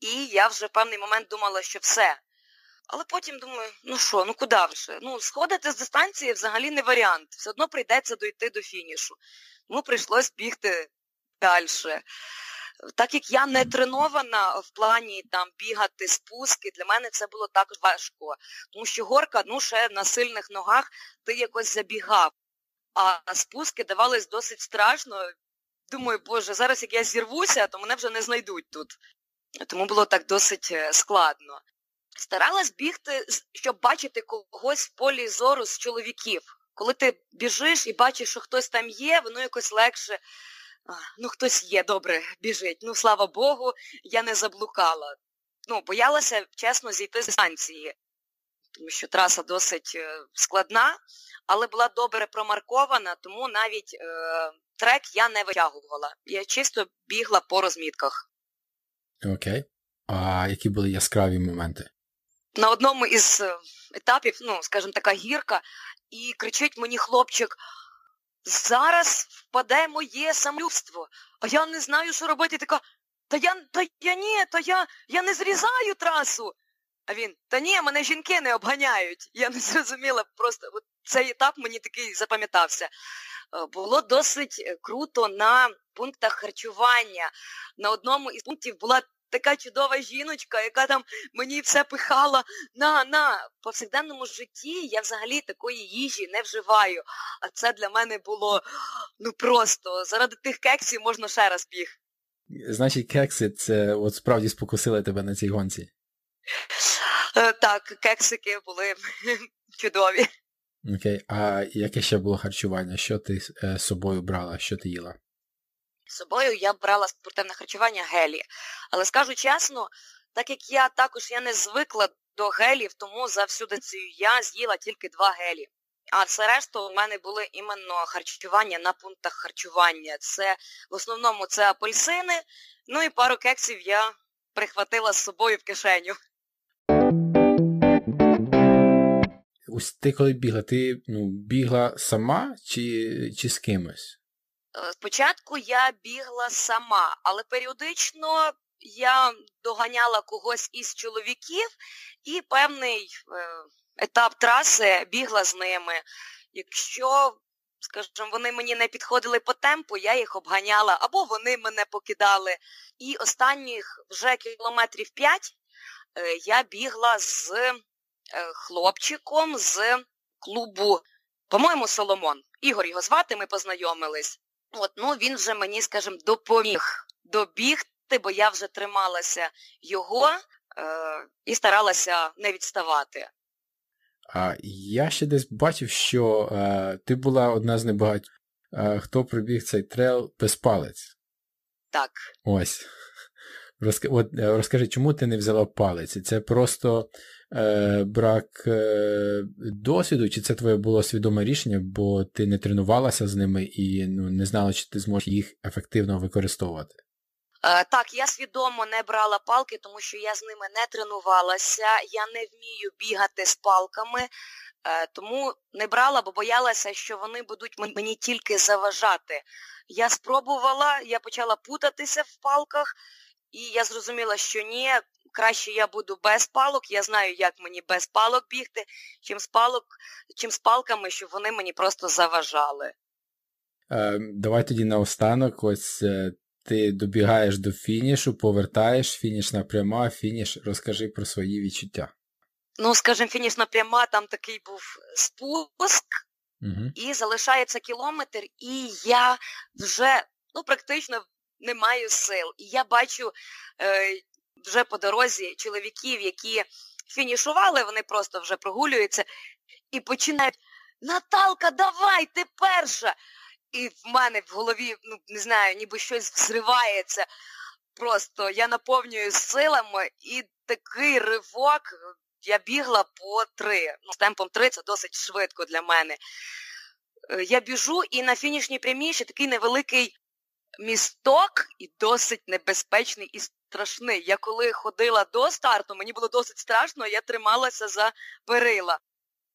І я вже в певний момент думала, що все. Але потім думаю, куди вже? Сходити з дистанції взагалі не варіант. Все одно прийдеться дойти до фінішу. Тому прийшлось бігти далі. Так як я не тренована в плані там бігати, спуски, для мене це було також важко. Тому що горка, ще на сильних ногах ти якось забігав. А спуски давались досить страшно. Думаю, боже, зараз як я зірвуся, то мене вже не знайдуть тут. Тому було так досить складно. Старалась бігти, щоб бачити когось в полі зору з чоловіків. Коли ти біжиш і бачиш, що хтось там є, воно якось легше... хтось є, добре, біжить. Слава Богу, я не заблукала. Боялася, чесно, зійти з дистанції, тому що траса досить складна, але була добре промаркована, тому навіть трек я не витягувала. Я чисто бігла по розмітках. Окей. А які були яскраві моменти? На одному із етапів, така гірка, і кричить мені хлопчик, зараз впаде моє самолюбство, а я не знаю, що робити. Така, я не зрізаю трасу. А він, мене жінки не обганяють. Я не зрозуміла, просто цей етап мені такий запам'ятався. Було досить круто на пунктах харчування. На одному із пунктів була така чудова жіночка, яка там мені все пихала на. В повсякденному житті я взагалі такої їжі не вживаю. А це для мене було, просто. Заради тих кексів можна ще раз біг. Значить, кекси, це от справді спокусили тебе на цій гонці? Так, кексики були чудові. Окей, а яке ще було харчування? Що ти з собою брала, що ти їла? З собою я брала спортивне харчування гелі. Але скажу чесно, так як я також не звикла до гелів, тому за всю дистанцію я з'їла тільки 2 гелі. А все решту у мене були іменно харчування на пунктах харчування. Це в основному це апельсини, і пару кексів я прихватила з собою в кишеню. Ось ти коли бігла, ти бігла сама чи з кимось? Спочатку я бігла сама, але періодично я доганяла когось із чоловіків і певний етап траси бігла з ними. Якщо, скажімо, вони мені не підходили по темпу, я їх обганяла, або вони мене покидали. І останніх вже кілометрів 5 я бігла з хлопчиком з клубу, по-моєму, Соломон. Ігор його звати, ми познайомились. Він вже мені, скажімо, допоміг добігти, бо я вже трималася його і старалася не відставати. Я ще десь бачив, що ти була одна з небагатьох, хто пробіг цей трейл без палець. Так. Ось. Розкажи, чому ти не взяла палець? Це просто брак досвіду, чи це твоє було свідоме рішення, бо ти не тренувалася з ними і не знала, чи ти зможеш їх ефективно використовувати? Так, я свідомо не брала палки, тому що я з ними не тренувалася, я не вмію бігати з палками, тому не брала, бо боялася, що вони будуть мені тільки заважати. Я спробувала, я почала путатися в палках, і я зрозуміла, що ні, краще я буду без палок, я знаю, як мені без палок бігти, чим з палками, щоб вони мені просто заважали. Давай тоді наостанок, ось ти добігаєш до фінішу, повертаєш, фінішна пряма, фініш, розкажи про свої відчуття. Ну, скажімо, фінішна пряма, там такий був спуск, і залишається кілометр, і я вже, ну, практично не маю сил. І я бачу вже по дорозі чоловіків, які фінішували, вони просто вже прогулюються і починають: «Наталка, давай, ти перша!» І в мене в голові, ну, не знаю, ніби щось взривається. Просто я наповнююсь силами, і такий ривок. Я бігла по 3. Ну, з темпом 3 це досить швидко для мене. Я біжу, і на фінішній прямій ще такий невеликий місток, і досить небезпечний і страшний. Я коли ходила до старту, мені було досить страшно, я трималася за перила.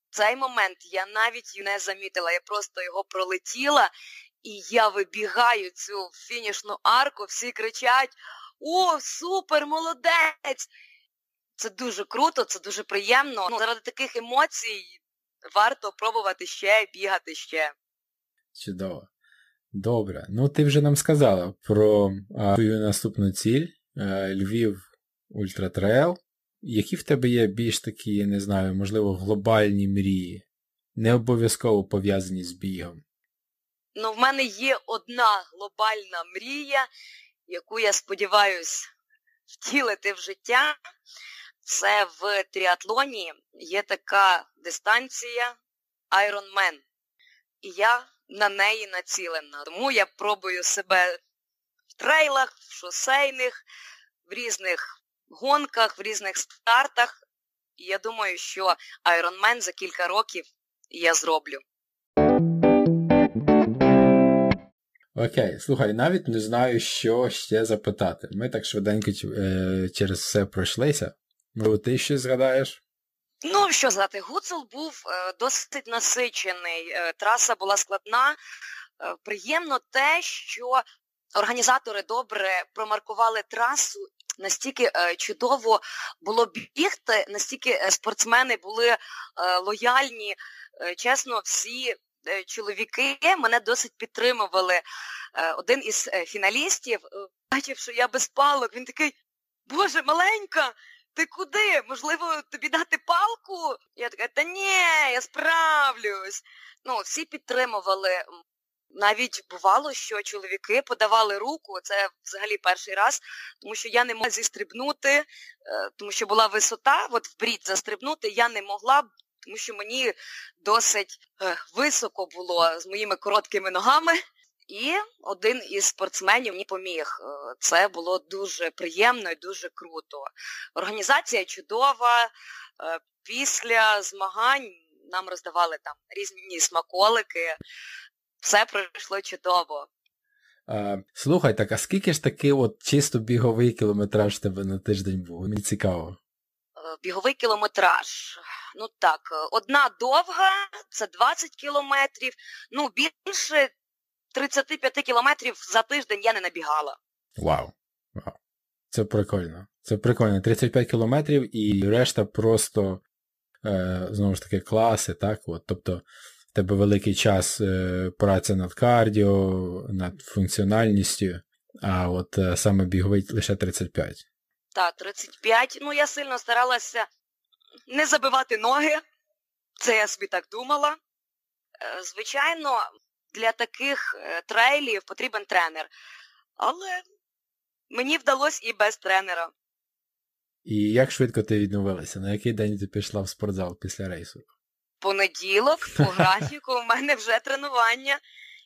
Цей момент я навіть не замітила, я просто його пролетіла, і я вибігаю цю фінішну арку, всі кричать: «О, супер, молодець!» Це дуже круто, це дуже приємно. Ну, заради таких емоцій варто пробувати ще, бігати ще. Чудово. Добре. Ну, ти вже нам сказала про твою наступну ціль Львів Ультратрейл. Які в тебе є більш такі, не знаю, можливо, глобальні мрії, не обов'язково пов'язані з бігом? Ну, в мене є одна глобальна мрія, яку я сподіваюся втілити в життя. Це в тріатлоні є така дистанція Айронмен. І я на неї націлена. Тому я пробую себе в трейлах, в шосейних, в різних гонках, в різних стартах. І я думаю, що Айронмен за кілька років я зроблю. Окей, слухай, навіть не знаю, що ще запитати. Ми так швиденько через все пройшлися. Бо ти ще згадаєш? Ну, що згадати, Гуцул був досить насичений, траса була складна. Приємно те, що організатори добре промаркували трасу, настільки чудово було бігти, настільки спортсмени були лояльні, чесно, всі чоловіки мене досить підтримували. Один із фіналістів, бачив, що я без палок, він такий: «Боже, маленька, ти куди? Можливо, тобі дати палку?» Я така: «Та ні, я справлюсь». Ну, всі підтримували. Навіть бувало, що чоловіки подавали руку, це взагалі перший раз, тому що я не могла зістрибнути, тому що була висота, от в брід застрибнути я не могла, тому що мені досить високо було з моїми короткими ногами. І один із спортсменів мені поміг. Це було дуже приємно і дуже круто. Організація чудова. Після змагань нам роздавали там різні смаколики. Все пройшло чудово. Слухай, так а скільки ж таки от чисто біговий кілометраж в тебе на тиждень був? Мені цікаво. Біговий кілометраж. Ну так, одна довга, це 20 кілометрів. Ну, більше 35 кілометрів за тиждень я не набігала. Вау. Це прикольно. 35 кілометрів і решта просто, знову ж таки, класи, так? От, тобто в тебе великий час праця над кардіо, над функціональністю, а от саме біговий лише 35. Так, 35. Ну, я сильно старалася не забивати ноги. Це я собі так думала. Звичайно, для таких трейлів потрібен тренер. Але мені вдалося і без тренера. І як швидко ти відновилася? На який день ти пішла в спортзал після рейсу? Понеділок, по графіку, в мене вже тренування.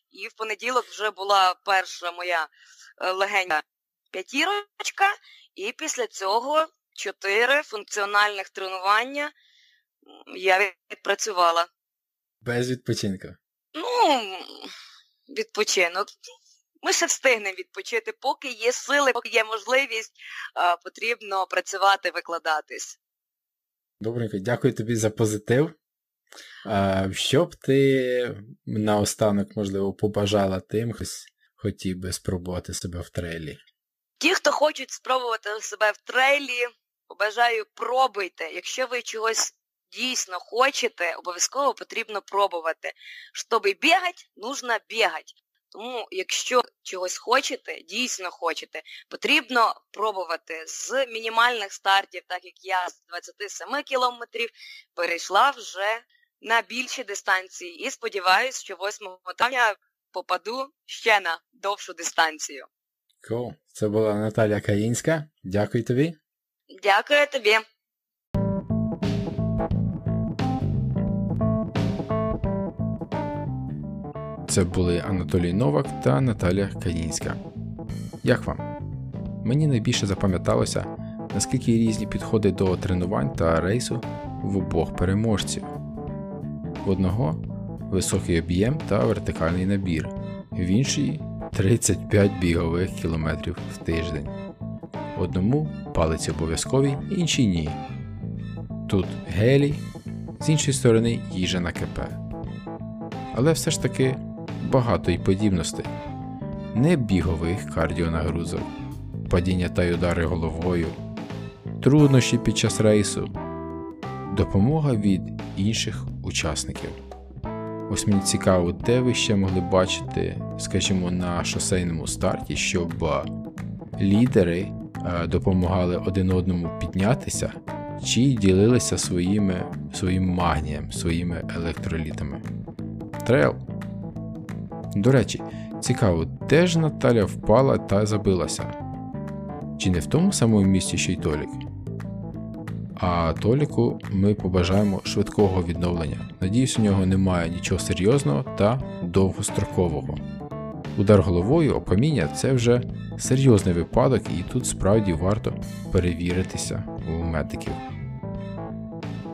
І в понеділок вже була перша моя легенька п'ятірочка. І після цього 4 функціональних тренування я відпрацювала. Без відпочинку? Ну, відпочинок. Ми ще встигнемо відпочити. Поки є сили, поки є можливість, потрібно працювати, викладатись. Добренько, дякую тобі за позитив. Що б ти наостанок, можливо, побажала тим, хто хотів би спробувати себе в трейлі? Ті, хто хочуть спробувати себе в трейлі, побажаю, пробуйте. Якщо ви чогось дійсно хочете, обов'язково потрібно пробувати. Щоб бігати, потрібно бігати. Тому, якщо чогось хочете, дійсно хочете, потрібно пробувати з мінімальних стартів, так як я з 27 кілометрів перейшла вже на більші дистанції. І сподіваюся, що 8 травня попаду ще на довшу дистанцію. Cool. Це була Наталія Каїнська. Дякую тобі. Дякую тобі. Це були Анатолій Новак та Наталія Каїнська. Як вам? Мені найбільше запам'яталося, наскільки різні підходи до тренувань та рейсу в обох переможців. В одного високий об'єм та вертикальний набір, в іншій 35 бігових кілометрів в тиждень. Одному палиці обов'язкові, іншій ні. Тут гелій, з іншої сторони їжа на КП. Але все ж таки багато й подібностей. Не бігових кардіонагрузок, падіння та й удари головою, труднощі під час рейсу, допомога від інших учасників. Ось мені цікаво, де ви ще могли бачити, скажімо, на шосейному старті, щоб лідери допомагали один одному піднятися, чи ділилися своїм магнієм, своїми електролітами. Трейл. До речі, цікаво, де ж Наталя впала та забилася? Чи не в тому самому місці, що й Толік? А Толіку ми побажаємо швидкого відновлення. Надіюсь, у нього немає нічого серйозного та довгострокового. Удар головою об каміння – це вже серйозний випадок, і тут справді варто перевіритися у медиків.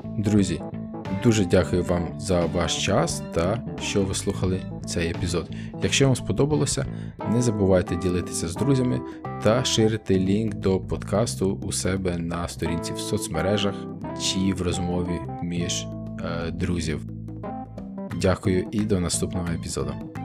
Друзі, дуже дякую вам за ваш час та що ви слухали цей епізод. Якщо вам сподобалося, не забувайте ділитися з друзями та ширити лінк до подкасту у себе на сторінці в соцмережах чи в розмові між друзів. Дякую і до наступного епізоду.